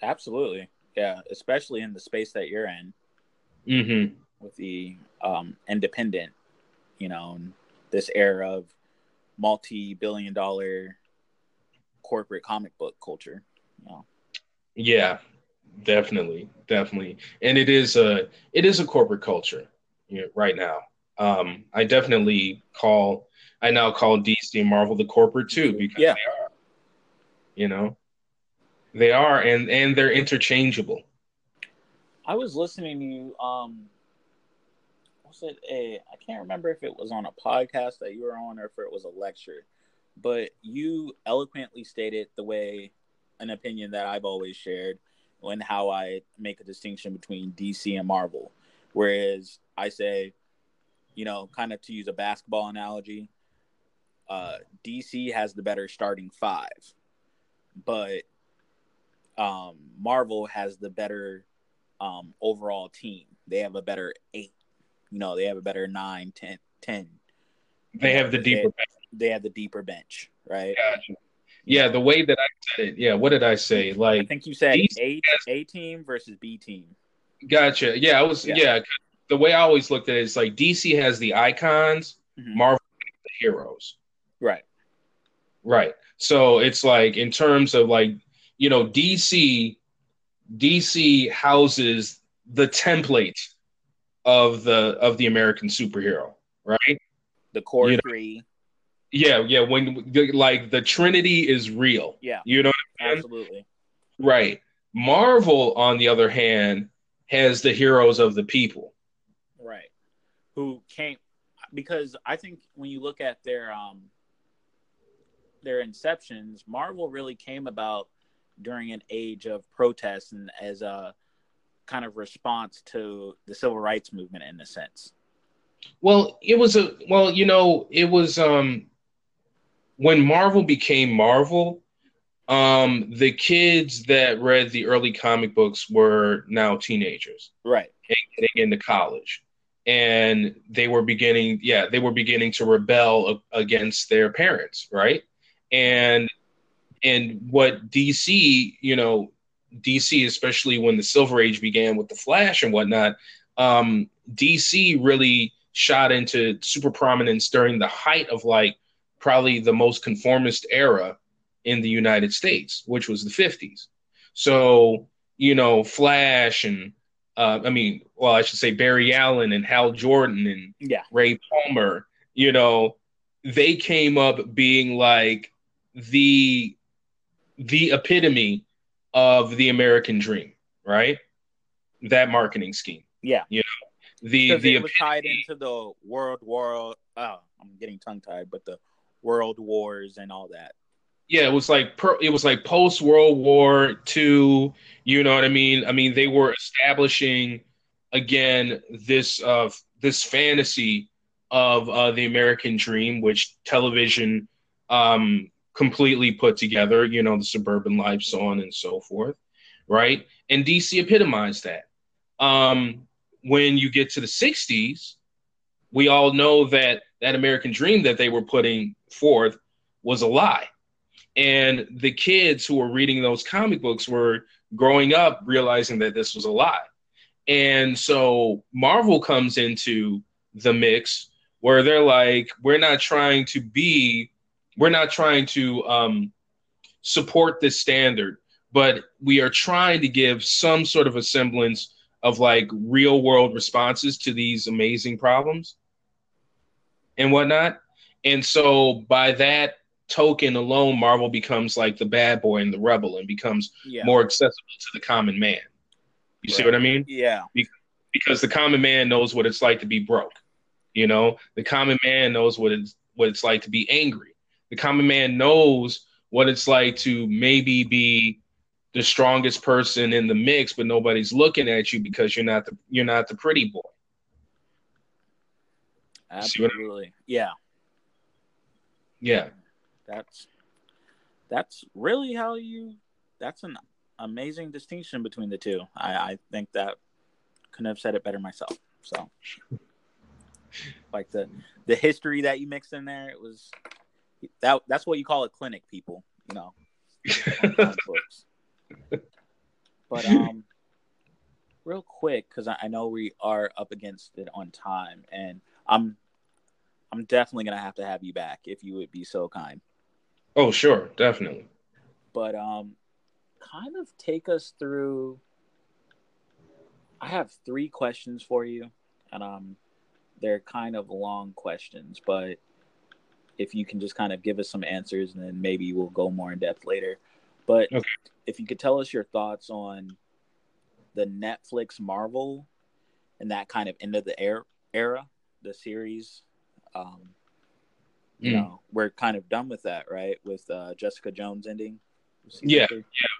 Absolutely. Yeah, especially in the space that you're in, mm-hmm. with the independent, you know, this era of multi-billion-dollar corporate comic book culture. You know. Yeah, definitely, and it is a corporate culture, you know, right now. I now call DC and Marvel the corporate too, because they are, you know. They are, and they're interchangeable. I was listening to you. I can't remember if it was on a podcast that you were on or if it was a lecture, but you eloquently stated an opinion that I've always shared and how I make a distinction between DC and Marvel. Whereas I say, you know, kind of to use a basketball analogy, DC has the better starting five, but Marvel has the better overall team. They have a better 8. You know, they have a better 9, 10. They have the deeper bench, right? Gotcha. Yeah, the way that I said it. Yeah, what did I say? Like, I think you said A team versus B team. Gotcha. Yeah, the way I always looked at it is like DC has the icons, mm-hmm. Marvel has the heroes. Right. So it's like in terms of like, you know, DC houses the template of the American superhero, right? The core three. Yeah. When like the Trinity is real. Yeah. You know what I mean? Absolutely. Right. Marvel, on the other hand, has the heroes of the people. Right. Who can't, because I think when you look at their inceptions, Marvel really came about during an age of protest and as a kind of response to the civil rights movement in a sense. Well, it was when Marvel became Marvel, the kids that read the early comic books were now teenagers. Right. And getting into college. And they were beginning to rebel against their parents, right? And what DC, you know, DC, especially when the Silver Age began with the Flash and whatnot, DC really shot into super prominence during the height of like probably the most conformist era in the United States, which was the 50s. So, you know, Flash and I should say Barry Allen and Hal Jordan and Ray Palmer, you know, they came up being like the epitome of the American dream, right? That marketing scheme. Yeah. You know, it was tied into the world war. Oh, I'm getting tongue tied, but the world wars and all that. Yeah, it was like post World War II. You know what I mean? I mean, they were establishing again this fantasy of the American dream, which television completely put together, you know, the suburban life, so on and so forth, right? And DC epitomized that. When you get to the 60s, we all know that that American dream that they were putting forth was a lie. And the kids who were reading those comic books were growing up realizing that this was a lie. And so Marvel comes into the mix where they're like, we're not trying to support this standard, but we are trying to give some sort of a semblance of like real world responses to these amazing problems and whatnot. And so by that token alone, Marvel becomes like the bad boy and the rebel and becomes more accessible to the common man. You see what I mean? Yeah. Because the common man knows what it's like to be broke. You know, the common man knows what it's like to be angry. The common man knows what it's like to maybe be the strongest person in the mix, but nobody's looking at you because you're not the pretty boy. Absolutely. I mean? Yeah. Yeah. That's really how that's an amazing distinction between the two. I think that couldn't have said it better myself. So like the history that you mixed in there, it was that's what you call a clinic, people, you know. But real quick, because I know we are up against it on time, and I'm definitely gonna have to have you back if you would be so kind. Oh, sure, definitely. But kind of take us through. I have 3 questions for you, and they're kind of long questions, but if you can just kind of give us some answers, and then maybe we'll go more in depth later. But okay. If you could tell us your thoughts on the Netflix Marvel and that kind of end of the era, the series, you know, we're kind of done with that, right? With Jessica Jones ending. Yeah,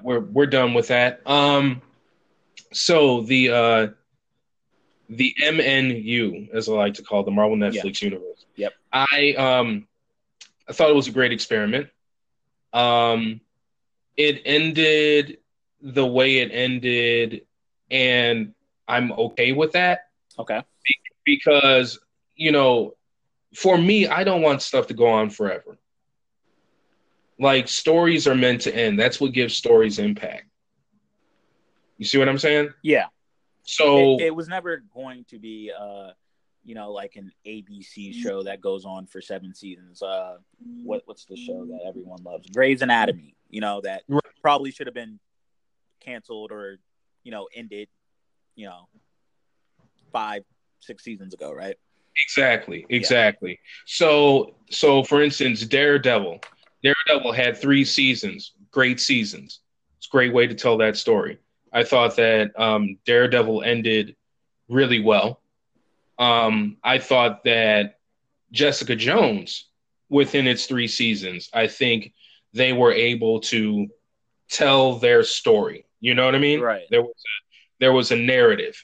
we're done with that. So the MNU, as I like to call it, the Marvel Netflix universe. Yep. I thought it was a great experiment. It ended the way it ended, and I'm okay with that. Okay. Because, you know, for me, I don't want stuff to go on forever. Like, stories are meant to end. That's what gives stories impact. You see what I'm saying? Yeah. So it was never going to be, you know, like an ABC show that goes on for 7 seasons. What's the show that everyone loves? Grey's Anatomy. You know, that probably should have been canceled or, you know, ended, you know, 5-6 seasons ago, right? Exactly. Yeah. So for instance, Daredevil had 3 seasons, great seasons. It's a great way to tell that story. I thought that Daredevil ended really well. I thought that Jessica Jones, within its 3 seasons, I think they were able to tell their story. You know what I mean? Right. There was a narrative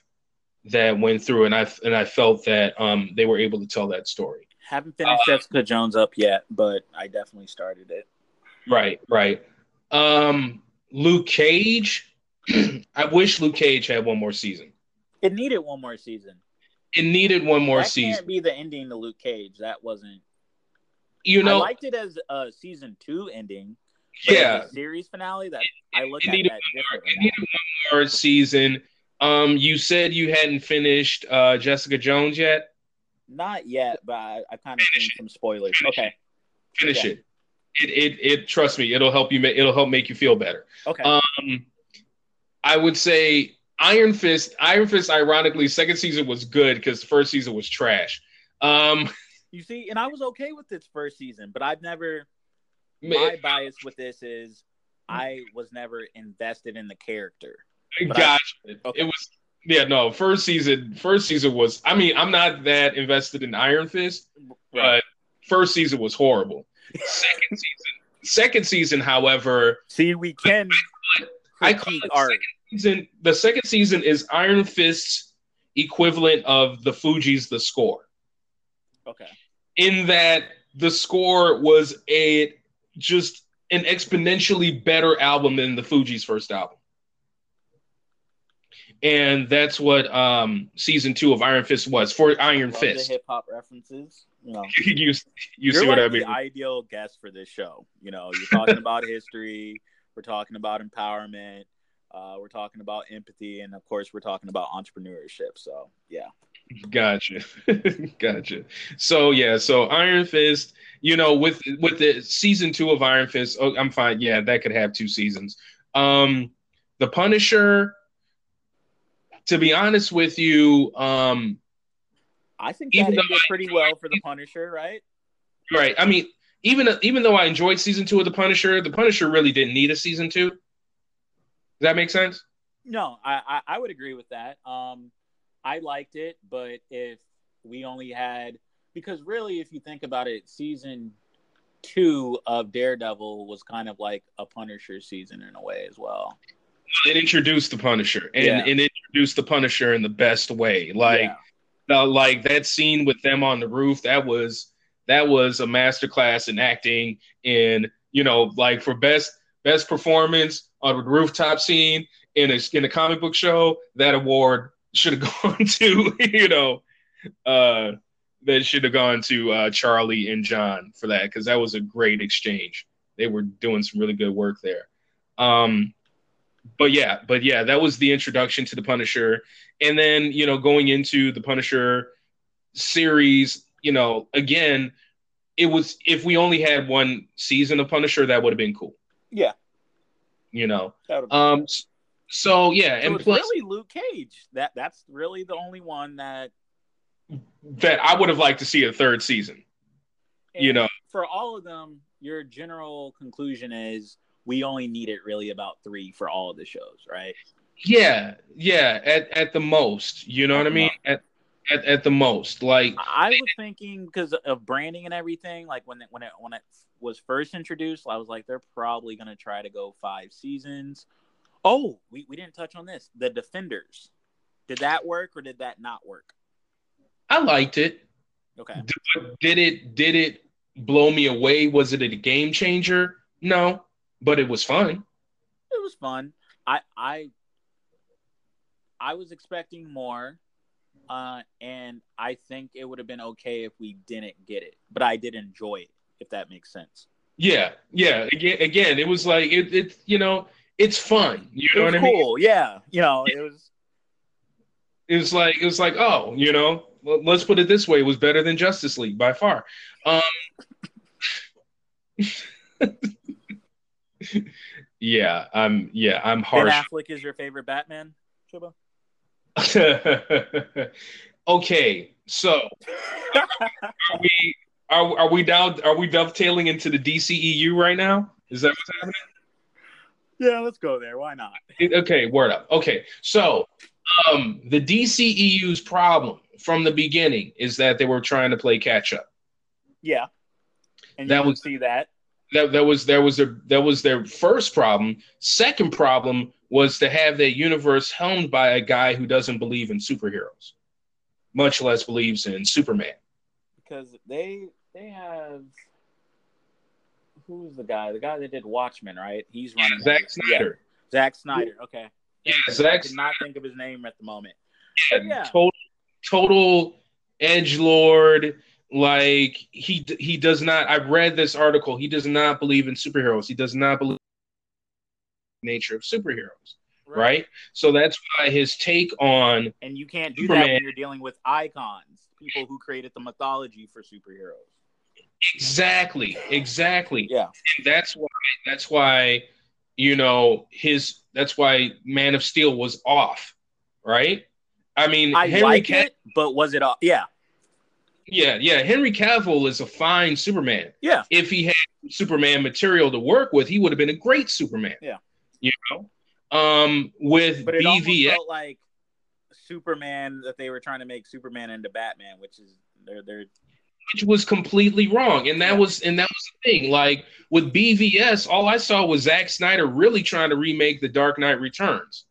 that went through, and I felt that they were able to tell that story. Haven't finished Jessica Jones up yet, but I definitely started it. Right. Luke Cage. I wish Luke Cage had one more season. It needed one more season. That can't be the ending to Luke Cage. That wasn't. You know, I liked it as a season 2 ending. Yeah, the series finale. That I look at that differently. It needed one more season. You said you hadn't finished Jessica Jones yet? Not yet, but I kind of seen some spoilers. Finish it. It trust me, it'll help you. It'll help make you feel better. Okay. I would say Iron Fist. Iron Fist, ironically, second season was good because the first season was trash. You see, and I was okay with its first season, but I've never. My bias with this is I was never invested in the character. Gosh, okay. It was First season was. I mean, I'm not that invested in Iron Fist, but first season was horrible. Second season, however, see, we can. I call it second season. The second season is Iron Fist's equivalent of the Fugees' The Score. Okay. In that the score was just an exponentially better album than the Fugees' first album. And that's what season 2 of Iron Fist was for Iron Fist. The hip hop references, you know. You're see what I mean? The ideal guest for this show. You know, you're talking about history. We're talking about empowerment. We're talking about empathy, and of course, we're talking about entrepreneurship. So, yeah. Gotcha, gotcha. So yeah, so Iron Fist. You know, with the season 2 of Iron Fist. Oh, I'm fine. Yeah, that could have 2 seasons. The Punisher. To be honest with you, I think that did pretty well for the Punisher, right? Right. I mean, even though I enjoyed season 2 of the Punisher really didn't need a season 2. Does that make sense? No, I would agree with that. I liked it, but if we only had, because really, if you think about it, season 2 of Daredevil was kind of like a Punisher season in a way as well. It introduced the Punisher, and it introduced the Punisher in the best way. Like, like that scene with them on the roof, that was a masterclass in acting. And you know, like for best performance on a rooftop scene in a comic book show, that award should have gone to Charlie and John for that, because that was a great exchange. They were doing some really good work there. But that was the introduction to the Punisher. And then, you know, going into the Punisher series, you know, again, it was, if we only had 1 season of Punisher, that would have been cool. Yeah. You know, so yeah. And plus, really Luke Cage, that's really the only one that I would have liked to see a 3rd season, and you know, for all of them, your general conclusion is, we only needed really about 3 for all of the shows, right? Yeah, at the most. You know what I mean? At the most. Like I was thinking, because of branding and everything, like when it was first introduced, I was like, they're probably gonna try to go 5 seasons. Oh, we didn't touch on this. The Defenders. Did that work or did that not work? I liked it. Okay. Did it blow me away? Was it a game changer? No. But it was fun. It was fun. I was expecting more, and I think it would have been okay if we didn't get it. But I did enjoy it, if that makes sense. Yeah. Again, it was like it. You know, it's fun. You know what I mean? Cool. Yeah. You know, it was. It was like oh, you know, let's put it this way: it was better than Justice League by far. I'm harsh. Ben Affleck is your favorite Batman, Chuba? Okay, so are we dovetailing into the DCEU right now? Is that what's happening? Yeah, let's go there. Why not? Okay, word up. Okay, so the DCEU's problem from the beginning is that they were trying to play catch up. Yeah, and you would see that. That was their first problem. Second problem was to have that universe helmed by a guy who doesn't believe in superheroes, much less believes in Superman. Because they have, who's the guy? The guy that did Watchmen, right? He's running. Zack Snyder. Yeah. Zack Snyder. Okay. Yeah, Zack. I did not think of his name at the moment. Yeah. Total edgelord. Like he does not. I read this article. He does not believe in superheroes. He does not believe in the nature of superheroes, right? So that's why his take on, and you can't do Superman, that when you're dealing with icons, people who created the mythology for superheroes. Exactly. Yeah, and that's why you know that's why Man of Steel was off, right? I mean, I like it, but was it off? Yeah. Yeah. Henry Cavill is a fine Superman. Yeah. If he had Superman material to work with, he would have been a great Superman. Yeah. You know, but it BVS felt like Superman, that they were trying to make Superman into Batman, which is which was completely wrong. And that was the thing. Like with BVS, all I saw was Zack Snyder really trying to remake The Dark Knight Returns.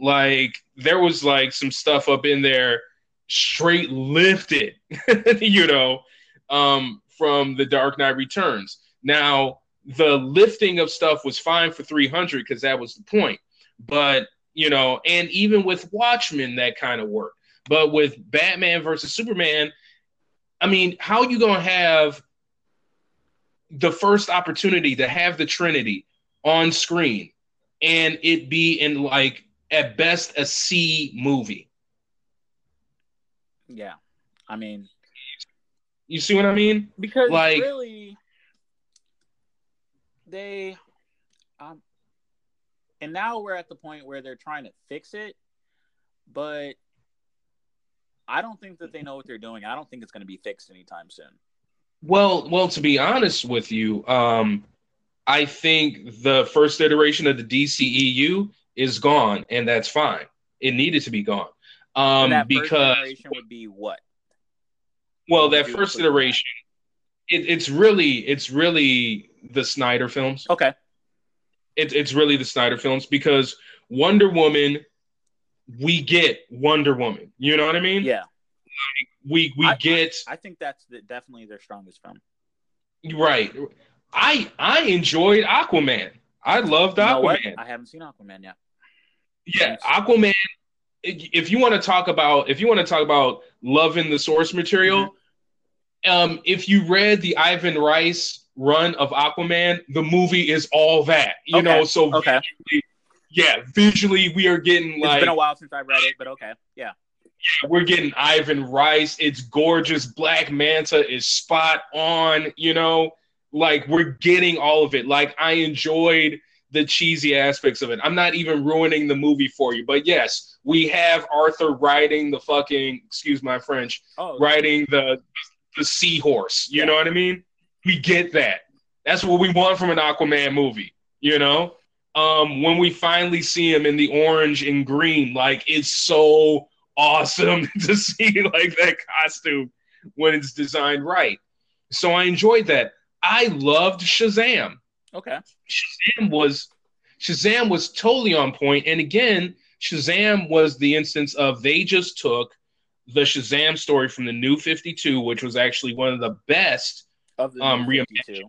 Like there was like some stuff up in there. Straight lifted, from The Dark Knight Returns. Now, the lifting of stuff was fine for 300 because that was the point. But, you know, and even with Watchmen, that kind of worked. But with Batman versus Superman, I mean, how are you going to have the first opportunity to have the Trinity on screen and it be in, like, at best, a C movie? Yeah. I mean, you see what I mean? Because, like, really, they, and now we're at the point where they're trying to fix it, but I don't think that they know what they're doing. I don't think it's going to be fixed anytime soon. Well, to be honest with you, I think the first iteration of the DCEU is gone, and that's fine. It needed to be gone. That because first iteration would be what? Well, that first iteration, it's really the Snyder films. Okay. It's really the Snyder films, because Wonder Woman, we get Wonder Woman. You know what I mean? Yeah. Like, I think that's definitely their strongest film. Right. I enjoyed Aquaman. I loved Aquaman. What? I haven't seen Aquaman yet. Yeah, Aquaman. If you want to talk about loving the source material, mm-hmm. If you read the Ivan Reis run of Aquaman, the movie is all that. You know, so okay. Visually we are getting, like, it's been a while since I read it, but okay, yeah. We're getting Ivan Reis. It's gorgeous. Black Manta is spot on, you know. Like, we're getting all of it. Like, I enjoyed the cheesy aspects of it. I'm not even ruining the movie for you. But, yes, we have Arthur riding the fucking, excuse my French, riding the seahorse. You know what I mean? We get that. That's what we want from an Aquaman movie, you know. When we finally see him in the orange and green, like, it's so awesome to see, like, that costume when it's designed right. So I enjoyed that. I loved Shazam. Okay. Shazam was totally on point. And again, Shazam was the instance of they just took the Shazam story from the New 52, which was actually one of the best of the reimagined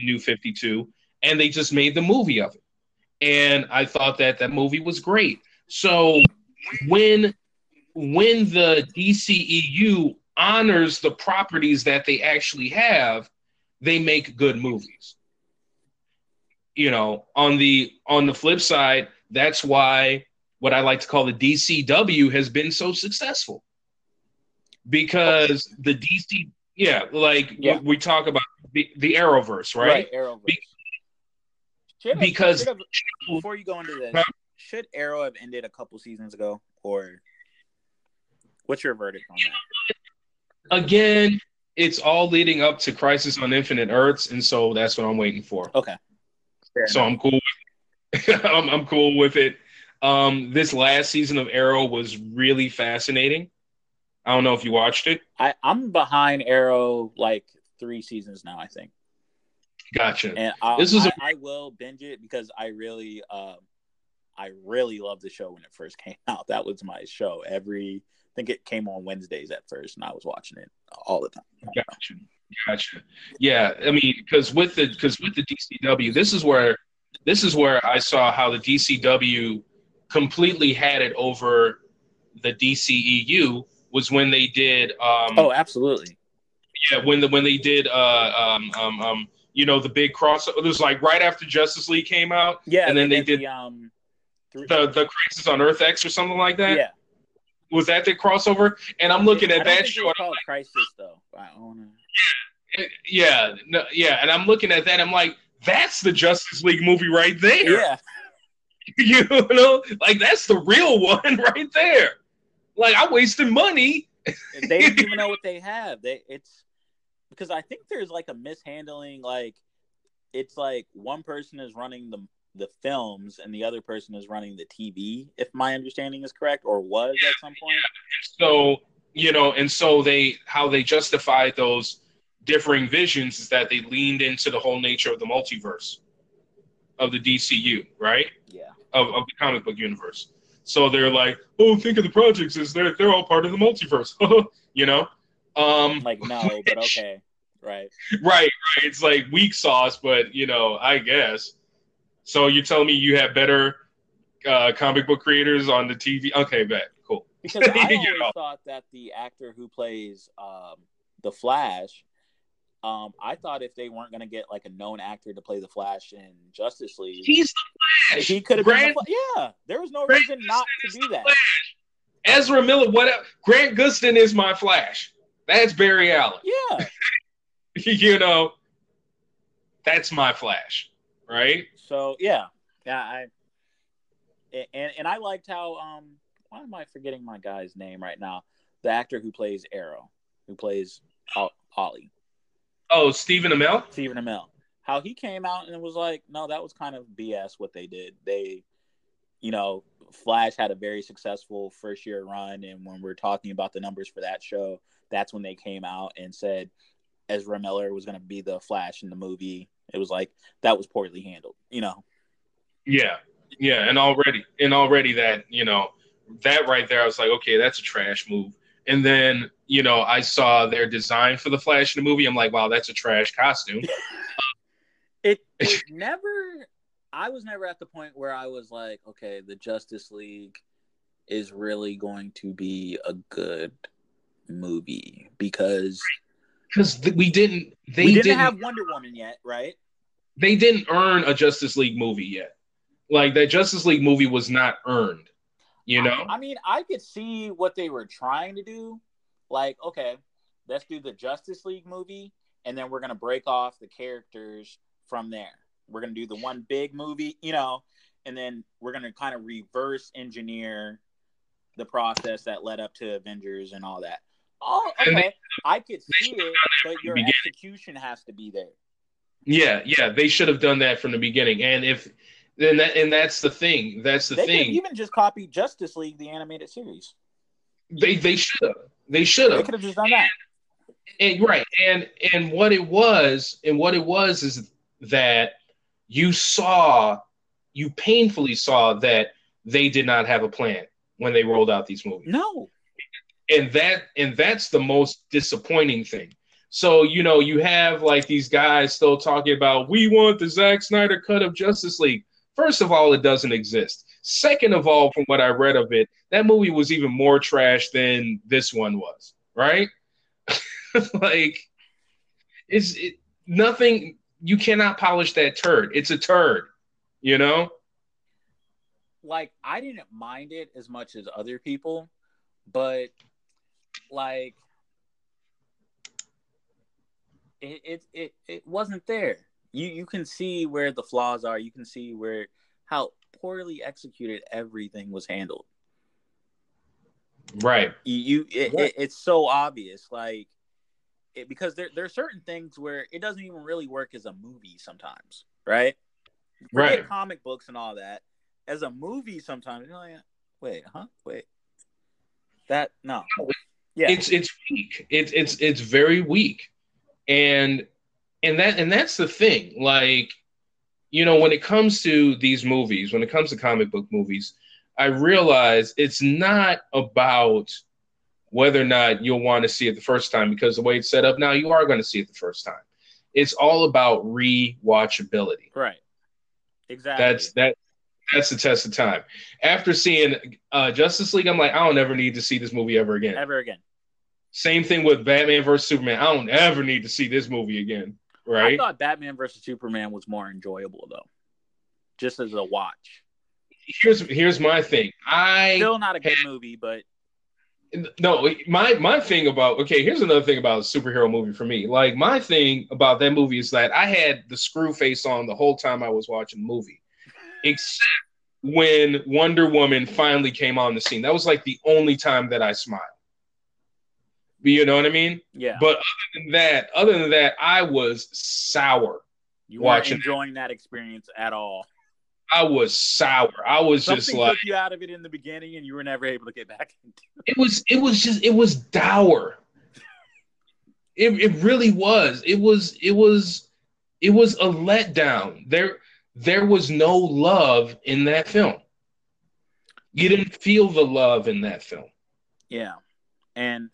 New 52, and they just made the movie of it. And I thought that movie was great. So when the DCEU honors the properties that they actually have, they make good movies. You know, on the flip side, that's why what I like to call the DCW has been so successful. Because the DC, we talk about the Arrowverse, right? Right, Arrowverse. Before you go into this, should Arrow have ended a couple seasons ago? Or what's your verdict on that? Again, it's all leading up to Crisis on Infinite Earths, and so that's what I'm waiting for. Okay. So I'm cool. I'm cool with it. This last season of Arrow was really fascinating. I don't know if you watched it. I'm behind Arrow like 3 seasons now, I think. Gotcha. And I will binge it because I really loved the show when it first came out. That was my show. I think it came on Wednesdays at first, and I was watching it all the time. Gotcha. Yeah, I mean, because with the DCW, this is where I saw how the DCW completely had it over the DCEU was when they did. Oh, absolutely. Yeah, when they did. You know, the big crossover. It was like right after Justice League came out. Yeah, and then they did the Crisis on Earth X or something like that. Yeah, was that the crossover? And I'm looking at that show. Called Crisis though. I don't know. Yeah. And I'm looking at that. I'm like, that's the Justice League movie right there. Yeah. You know, like that's the real one right there. Like I wasted money. They don't even know what they have. Because I think there's like a mishandling, like it's like one person is running the films and the other person is running the TV, if my understanding is correct, or was at some point. Yeah. So, you know, and so how they justified those differing visions is that they leaned into the whole nature of the multiverse of the DCU, right? Yeah. Of the comic book universe. So they're like, oh, think of the projects as they're all part of the multiverse. You know? Like, no, but okay. Right. It's like weak sauce, but, you know, I guess. So you're telling me you have better comic book creators on the TV? Okay, bet. Cool. Because I always thought that the actor who plays The Flash, I thought if they weren't going to get like a known actor to play The Flash in Justice League. He's The Flash. He could have been The Flash. Yeah, there was no reason not to do that. Flash. Ezra Miller, whatever. Grant Gustin is my Flash. That's Barry Allen. Yeah. You know, that's my Flash, right? So yeah. I liked how. Why am I forgetting my guy's name right now? The actor who plays Arrow, who plays Ollie. Oh, Stephen Amell? Stephen Amell. How he came out and was like, no, that was kind of BS what they did. They, you know, Flash had a very successful first year run. And when we're talking about the numbers for that show, that's when they came out and said Ezra Miller was going to be the Flash in the movie. It was like, that was poorly handled, you know? Yeah. Yeah. And already that, you know, that right there, I was like, okay, that's a trash move. And then, you know, I saw their design for the Flash in the movie. I'm like, wow, that's a trash costume. I was never at the point where I was like, okay, the Justice League is really going to be a good movie because we didn't have Wonder Woman yet, right? They didn't earn a Justice League movie yet. Like, that Justice League movie was not earned. You know, I mean, I could see what they were trying to do. Like, okay, let's do the Justice League movie, and then we're going to break off the characters from there. We're going to do the one big movie, you know, and then we're going to kind of reverse engineer the process that led up to Avengers and all that. Oh, okay, I could see it, but your execution has to be there. Yeah, they should have done that from the beginning, and if... And that's the thing. They could even just copy Justice League, the animated series. They should have. They could have just done that. And what it was is that you painfully saw that they did not have a plan when they rolled out these movies. No. And that's the most disappointing thing. So, you know, you have like these guys still talking about, we want the Zack Snyder cut of Justice League. First of all, it doesn't exist. Second of all, from what I read of it, that movie was even more trash than this one was, right? Like, nothing, you cannot polish that turd. It's a turd, you know? Like, I didn't mind it as much as other people, but, like, it wasn't there. You can see where the flaws are. You can see where how poorly executed everything was handled. Right. It's so obvious, like, because there are certain things where it doesn't even really work as a movie sometimes, right? Right. Forget comic books and all that, as a movie sometimes you're like, wait, that no, yeah, it's weak. It's very weak, and that's the thing. Like, you know, when it comes to these movies, when it comes to comic book movies, I realize it's not about whether or not you'll want to see it the first time, because the way it's set up now, you are going to see it the first time. It's all about rewatchability. Right. Exactly. That's the test of time. After seeing Justice League, I'm like, I don't ever need to see this movie ever again. Ever again. Same thing with Batman vs. Superman. I don't ever need to see this movie again. Right? I thought Batman vs. Superman was more enjoyable, though, just as a watch. Here's my thing. Still not a good movie, but... No, my thing about... Okay, here's another thing about a superhero movie for me. Like, my thing about that movie is that I had the screw face on the whole time I was watching the movie. Except when Wonder Woman finally came on the scene. That was, like, the only time that I smiled. You know what I mean? Yeah. But other than that, I was sour. You weren't enjoying that experience at all. I was sour. I was just like, took you out of it in the beginning, and you were never able to get back into it. It was dour. It really was. It was a letdown. There was no love in that film. You didn't feel the love in that film. Yeah. And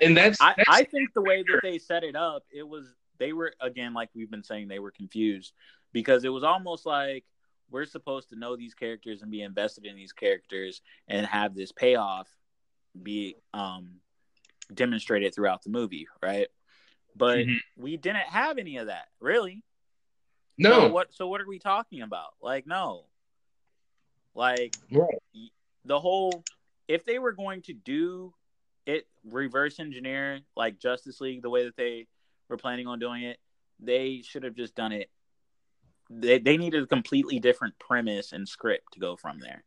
And that's I think the way that they set it up, it was, they were, again, like we've been saying, they were confused, because it was almost like we're supposed to know these characters and be invested in these characters and have this payoff be demonstrated throughout the movie, right? But we didn't have any of that, really. No. So what are we talking about? Like, no. Like, right. The whole, if they were going to do it, reverse engineer like Justice League the way that they were planning on doing it, they should have just done it. They needed a completely different premise and script to go from there.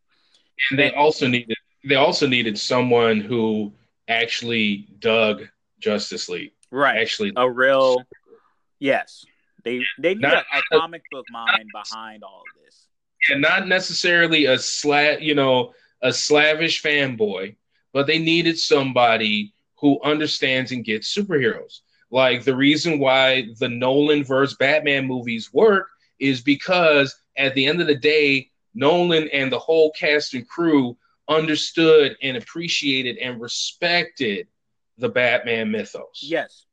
And they also needed someone who actually dug Justice League. Right. Actually, a real, yes. They need a comic book mind behind all of this. And not necessarily a slavish fanboy, but they needed somebody who understands and gets superheroes. Like, the reason why the Nolan versus Batman movies work is because at the end of the day, Nolan and the whole cast and crew understood and appreciated and respected the Batman mythos. Yes.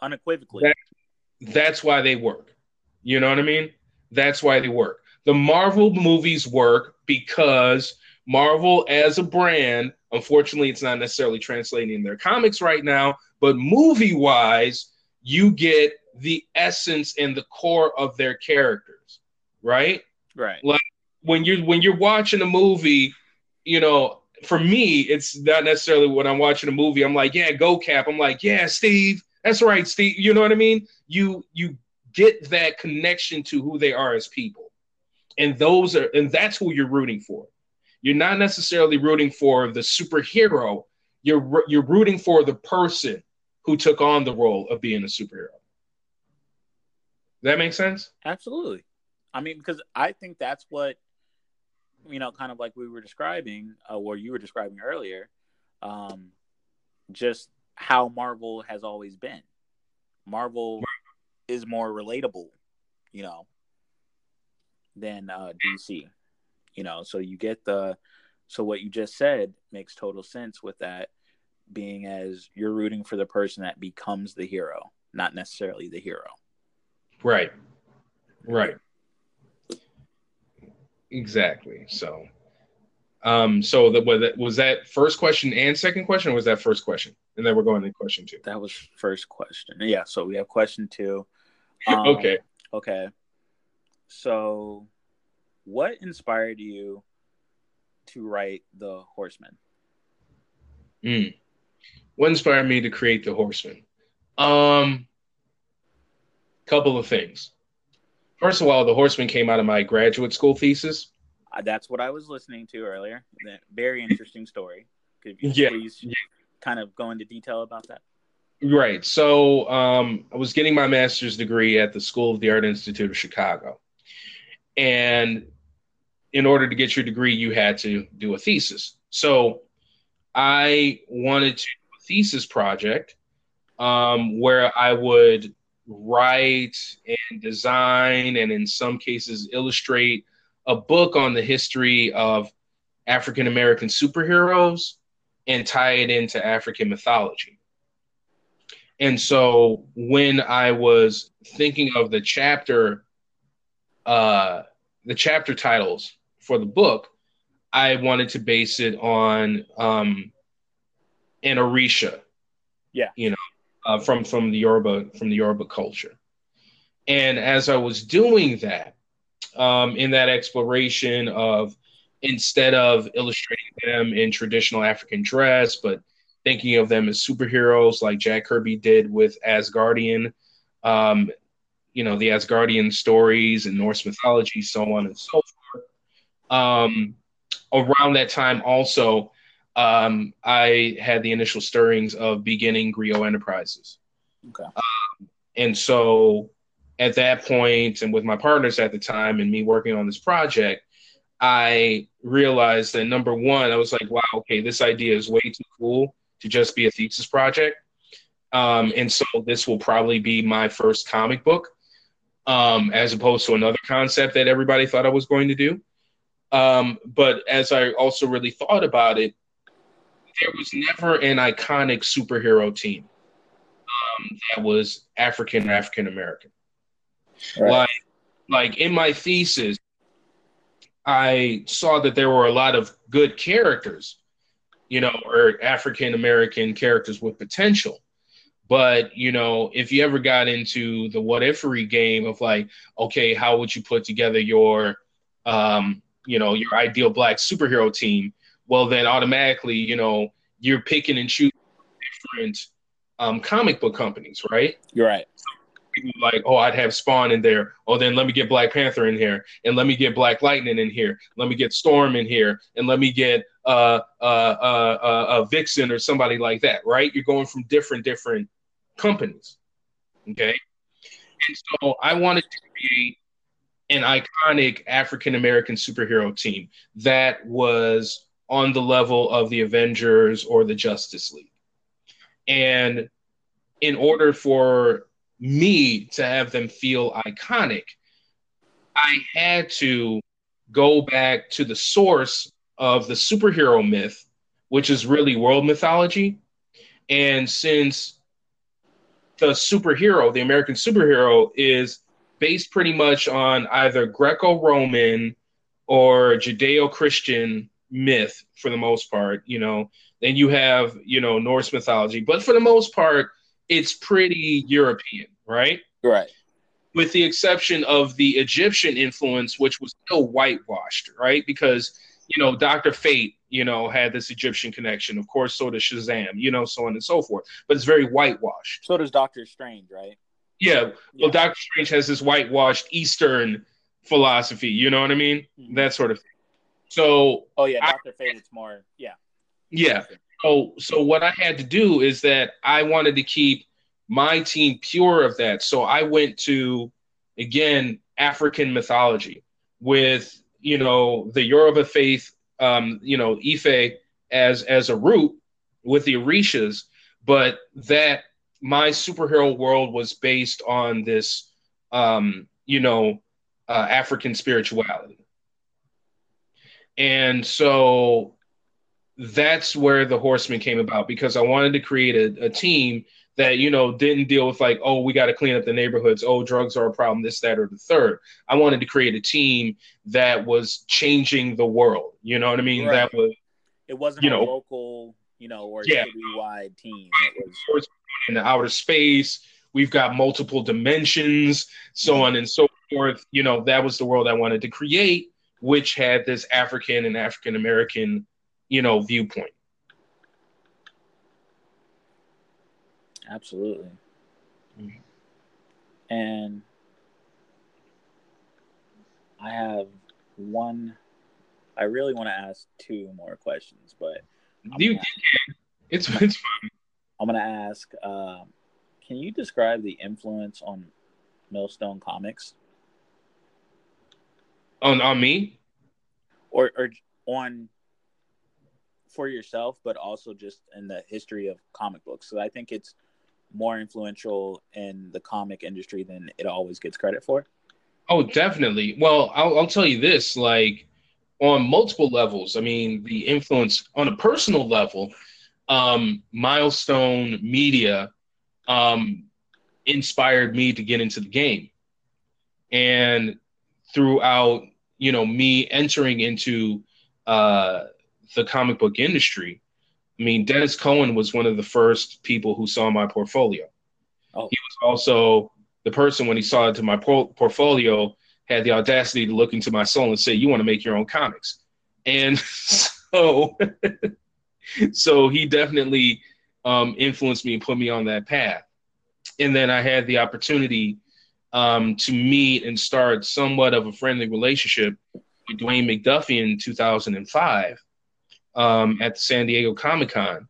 Unequivocally. That's why they work. You know what I mean? That's why they work. The Marvel movies work because Marvel as a brand, unfortunately, it's not necessarily translating in their comics right now, but movie-wise, you get the essence and the core of their characters, right? Right. Like, when you're watching a movie, you know, for me, it's not necessarily when I'm watching a movie, I'm like, yeah, go Cap. I'm like, yeah, Steve. That's right, Steve. You know what I mean? You get that connection to who they are as people. And that's who you're rooting for. You're not necessarily rooting for the superhero. You're rooting for the person who took on the role of being a superhero. Does that make sense? Absolutely. I mean, because I think that's what, you know, kind of like we were describing, or you were describing earlier, just how Marvel has always been. Marvel is more relatable, you know, than DC. You know, so you get so what you just said makes total sense with that being as you're rooting for the person that becomes the hero, not necessarily the hero. Right. Right. Exactly. So, was that first question and second question, or was that first question? And then we're going to question two. That was first question. Yeah. So we have question two. Okay. Okay. So, what inspired you to write The Horseman? What inspired me to create The Horseman? Couple of things. First of all, The Horseman came out of my graduate school thesis. That's what I was listening to earlier. Very interesting story. Could you please kind of go into detail about that? Right. So I was getting my master's degree at the School of the Art Institute of Chicago. And in order to get your degree, you had to do a thesis. So I wanted to do a thesis project where I would write and design and in some cases illustrate a book on the history of African American superheroes and tie it into African mythology. And so when I was thinking of the chapter titles for the book, I wanted to base it on an Orisha. Yeah. You know, from the Yoruba culture. And as I was doing that, in that exploration of, instead of illustrating them in traditional African dress, but thinking of them as superheroes like Jack Kirby did with Asgardian, you know, the Asgardian stories and Norse mythology, so on and so forth. Around that time also, I had the initial stirrings of beginning Griot Enterprises. Okay. And so at that point, and with my partners at the time and me working on this project, I realized that, number one, I was like, wow, okay, this idea is way too cool to just be a thesis project. And so this will probably be my first comic book, as opposed to another concept that everybody thought I was going to do. But as I also really thought about it, there was never an iconic superhero team that was African or African American. Right. Like in my thesis, I saw that there were a lot of good characters, you know, or African American characters with potential. But, you know, if you ever got into the what-ifery game of like, okay, how would you put together your, you know, your ideal black superhero team? Well, then automatically, you know, you're picking and choosing different comic book companies, right? You're right. So people like, oh, I'd have Spawn in there. Oh, then let me get Black Panther in here. And let me get Black Lightning in here. Let me get Storm in here. And let me get a Vixen or somebody like that, right? You're going from different companies, okay? And so I wanted to create an iconic African-American superhero team that was on the level of the Avengers or the Justice League. And in order for me to have them feel iconic, I had to go back to the source of the superhero myth, which is really world mythology. And since the superhero, the American superhero, is based pretty much on either Greco-Roman or Judeo-Christian myth for the most part, you know, then you have, you know, Norse mythology, but for the most part, it's pretty European, right? Right. With the exception of the Egyptian influence, which was still whitewashed, right? Because, you know, Dr. Fate, you know, had this Egyptian connection. Of course, so does Shazam, you know, so on and so forth. But it's very whitewashed. So does Dr. Strange, right? Yeah. Well, Dr. Strange has this whitewashed Eastern philosophy, you know what I mean? Mm-hmm. That sort of thing. So, oh yeah, Dr. Fate, it's more, yeah. Yeah. So what I had to do is that I wanted to keep my team pure of that. So I went to, again, African mythology with, you know, the Yoruba faith, you know, Ife as a root with the Orishas, but that my superhero world was based on this, you know, African spirituality. And so that's where the Horseman came about, because I wanted to create a team that, you know, didn't deal with like, oh, we got to clean up the neighborhoods. Oh, drugs are a problem, this, that, or the third. I wanted to create a team that was changing the world. You know what I mean? Right. That was, it wasn't, you know, a local, you know, or city-wide team. It was in the outer space. We've got multiple dimensions, so on and so forth. You know, that was the world I wanted to create, which had this African and African-American, you know, viewpoint. Absolutely. Mm-hmm. And I have one. I really want to ask two more questions, but it's fun. I'm going to ask, can you describe the influence on Milestone Comics? On me? Or on... for yourself, but also just in the history of comic books. So I think it's more influential in the comic industry than it always gets credit for. Oh, definitely. Well, I'll tell you this, like on multiple levels, I mean, the influence on a personal level, Milestone Media inspired me to get into the game. And throughout, you know, me entering into the comic book industry, I mean, Dennis Cohen was one of the first people who saw my portfolio. Oh. He was also the person, when he saw into my portfolio, had the audacity to look into my soul and say, you want to make your own comics. And so he definitely influenced me and put me on that path. And then I had the opportunity to meet and start somewhat of a friendly relationship with Dwayne McDuffie in 2005. At the San Diego Comic-Con,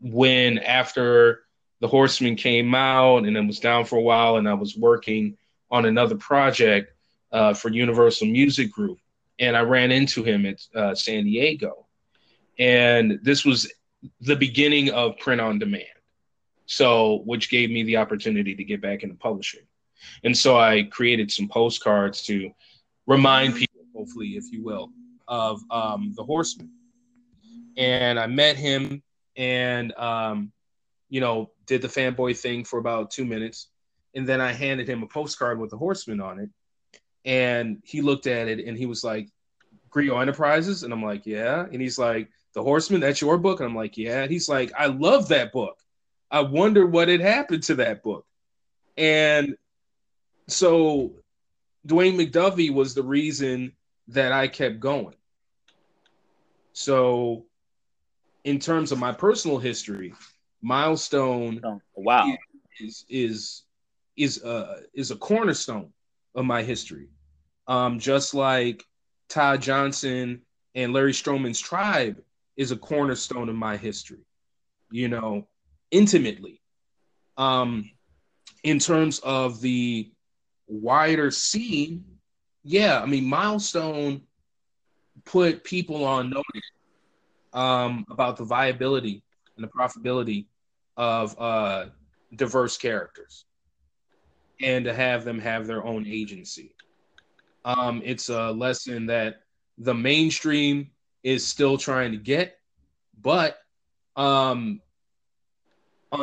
when after The Horseman came out and it was down for a while, and I was working on another project for Universal Music Group, and I ran into him at San Diego. And this was the beginning of print on demand, so which gave me the opportunity to get back into publishing. And so I created some postcards to remind people, hopefully, if you will, of The Horseman. and I met him and, you know, did the fanboy thing for about 2 minutes. And then I handed him a postcard with the Horseman on it. And he looked at it and he was like, Griot Enterprises? And I'm like, yeah. And he's like, The Horseman, that's your book? And I'm like, yeah. And he's like, I love that book. I wonder what had happened to that book. And so Dwayne McDuffie was the reason that I kept going. So in terms of my personal history, Milestone is a cornerstone of my history. Just like Ty Johnson and Larry Stroman's Tribe is a cornerstone of my history, you know, intimately. In terms of the wider scene, yeah, I mean, Milestone put people on notice about the viability and the profitability of diverse characters and to have them have their own agency. It's a lesson that the mainstream is still trying to get, but on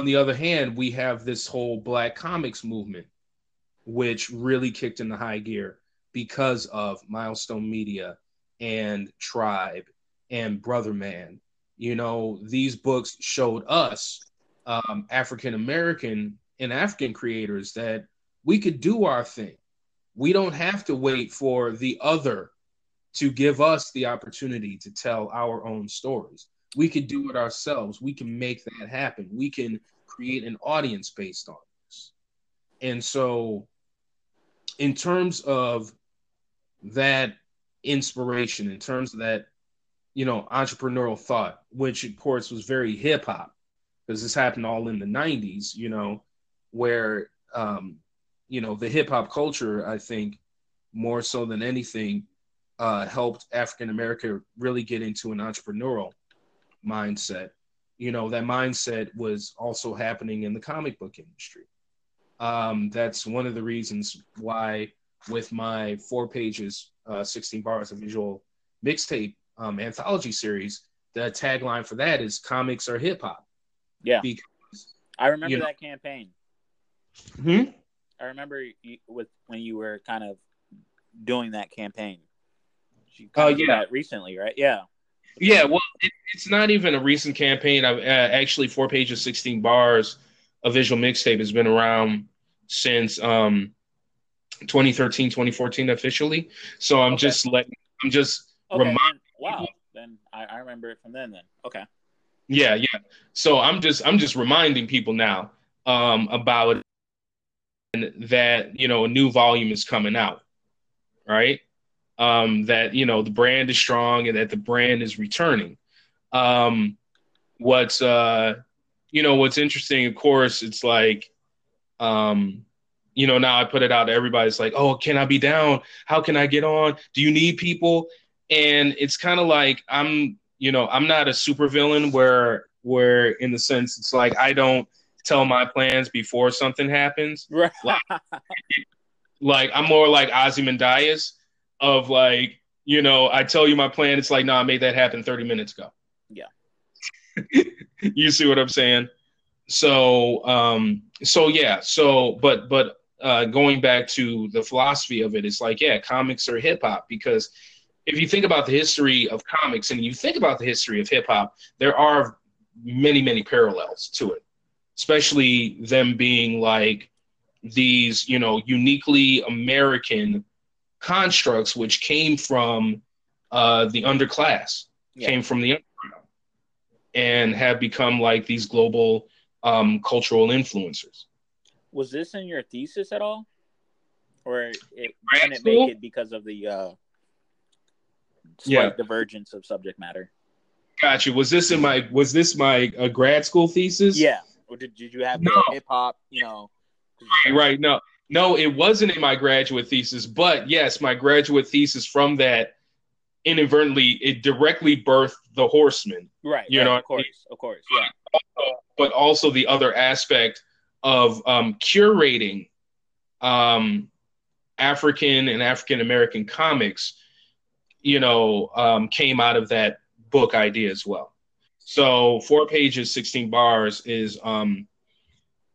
the other hand, we have this whole Black comics movement, which really kicked into high gear because of Milestone Media and Tribe and Brother Man. You know, these books showed us African-American and African creators that we could do our thing. We don't have to wait for the other to give us the opportunity to tell our own stories. We could do it ourselves. We can make that happen. We can create an audience based on this. And so in terms of that inspiration, in terms of that, you know, entrepreneurial thought, which of course was very hip hop, because this happened all in the 90s, you know, where, you know, the hip hop culture, I think more so than anything, helped African America really get into an entrepreneurial mindset. You know, that mindset was also happening in the comic book industry. That's one of the reasons why with my Four Pages, 16 Bars, a visual mixtape anthology series, the tagline for that is comics are hip hop. Yeah. Because, I remember that campaign. Hmm? I remember when you were kind of doing that campaign. Oh, yeah. Recently, right? Yeah. Yeah, well, it's not even a recent campaign. I've actually, Four Pages, 16 Bars, a visual mixtape has been around since 2013, 2014 officially. So I'm reminding. Wow. Then I remember it from then. Okay. Yeah, yeah. So I'm just reminding people now about that, you know, a new volume is coming out, right? That, you know, the brand is strong and that the brand is returning. What's interesting, of course, it's like, you know, now I put it out, everybody's like, oh, can I be down? How can I get on? Do you need people? And it's kind of like, I'm not a supervillain where in the sense it's like, I don't tell my plans before something happens. Right. Like I'm more like Ozymandias. Of like, you know, I tell you my plan. It's like, no, I made that happen 30 minutes ago. Yeah. You see what I'm saying? So, yeah. So, but going back to the philosophy of it, it's like, yeah, comics are hip hop, because if you think about the history of comics and you think about the history of hip hop, there are many, many parallels to it, especially them being like these, you know, uniquely American constructs which came from the underclass, came from the underground, and have become like these global cultural influencers. Was this in your thesis at all, or can it make it because of the slight divergence of subject matter? Gotcha. Was this my grad school thesis? Yeah. Or did you have hip hop? You know. Right. No. No, it wasn't in my graduate thesis, but yes, my graduate thesis from that inadvertently, it directly birthed The Horseman. Right. You know, of course. Yeah. But also the other aspect of curating African and African-American comics, you know, came out of that book idea as well. So 4 Pages 16 Bars is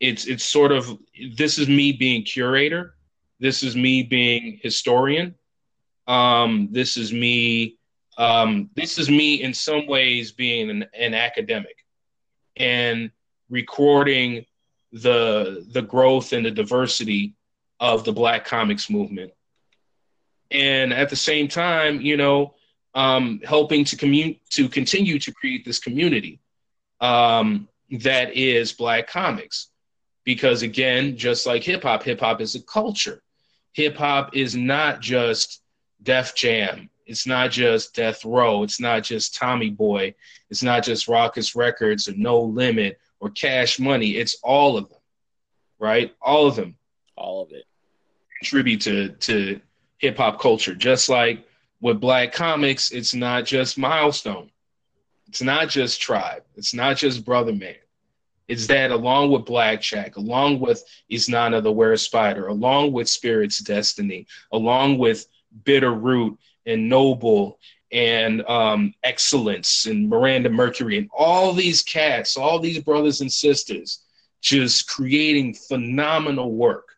it's sort of, this is me being curator, this is me being historian, this is me in some ways being an academic and recording the growth and the diversity of the Black comics movement. And at the same time, you know, helping to continue to create this community that is Black comics. Because again, just like hip hop is a culture. Hip hop is not just Def Jam. It's not just Death Row. It's not just Tommy Boy. It's not just Raucous Records or No Limit or Cash Money. It's all of them, right? All of them. All of it. Contribute to hip hop culture. Just like with Black comics, it's not just Milestone. It's not just Tribe. It's not just Brother Man. It's that along with Blackjack, along with Isnana the Were-Spider, along with Spirit's Destiny, along with Bitterroot and Noble and Excellence and Miranda Mercury and all these cats, all these brothers and sisters just creating phenomenal work,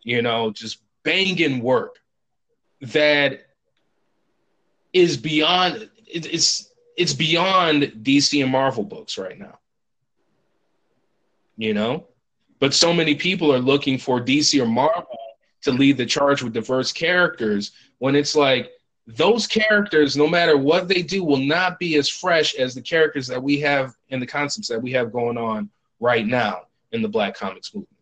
you know, just banging work that is beyond, it's beyond DC and Marvel books right now. You know, but so many people are looking for DC or Marvel to lead the charge with diverse characters when it's like those characters, no matter what they do, will not be as fresh as the characters that we have and the concepts that we have going on right now in the Black comics movement.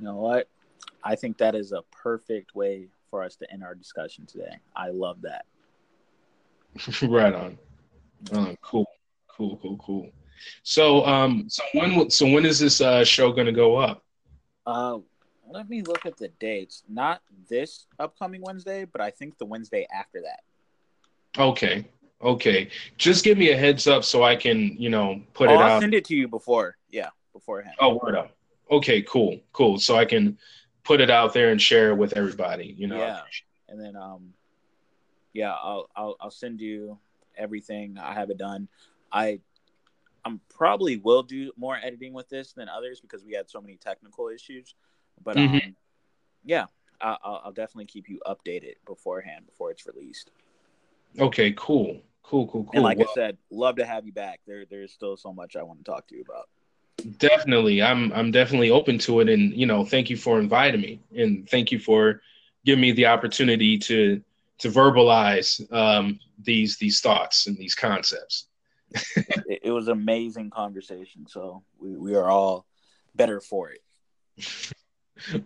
You know what? I think that is a perfect way for us to end our discussion today. I love that. Right on. Cool. So, when is this show going to go up? Let me look at the dates. Not this upcoming Wednesday, but I think the Wednesday after that. Okay. Just give me a heads up so I can, you know, put it out. I'll send it to you beforehand. Oh, word up. Okay, cool. So I can put it out there and share it with everybody. You know. Yeah. And then, I'll send you everything. I have it done. I probably will do more editing with this than others because we had so many technical issues. But I'll definitely keep you updated beforehand before it's released. Okay, cool. And like I said, love to have you back. There's still so much I want to talk to you about. Definitely, I'm definitely open to it, and you know, thank you for inviting me, and thank you for giving me the opportunity to verbalize these thoughts and these concepts. It was an amazing conversation, so we are all better for it.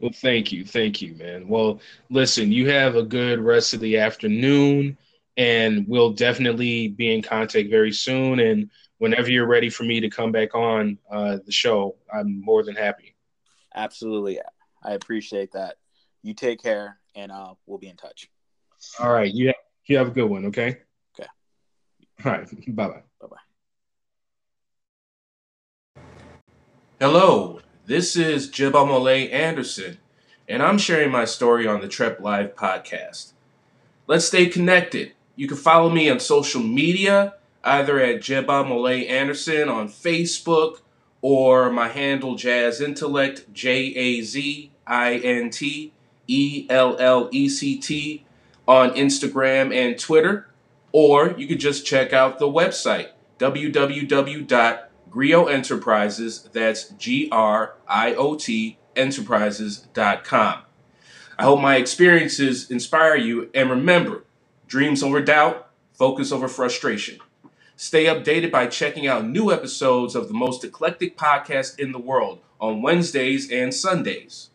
Well, thank you, man. Well, listen, you have a good rest of the afternoon, and we'll definitely be in contact very soon. And whenever you're ready for me to come back on the show, I'm more than happy. Absolutely. I appreciate that. You take care, and we'll be in touch. All right. You have a good one, okay? Okay. All right. Bye-bye. Hello, this is Jebamolay Anderson, and I'm sharing my story on the Trep Live podcast. Let's stay connected. You can follow me on social media, either at Jebamolay Anderson on Facebook or my handle Jazz Intellect, JAZINTELLECT on Instagram and Twitter, or you could just check out the website, www.griot Enterprises, that's GRIOT Enterprises.com. I hope my experiences inspire you, and remember, dreams over doubt, focus over frustration. Stay updated by checking out new episodes of the most eclectic podcast in the world on Wednesdays and Sundays.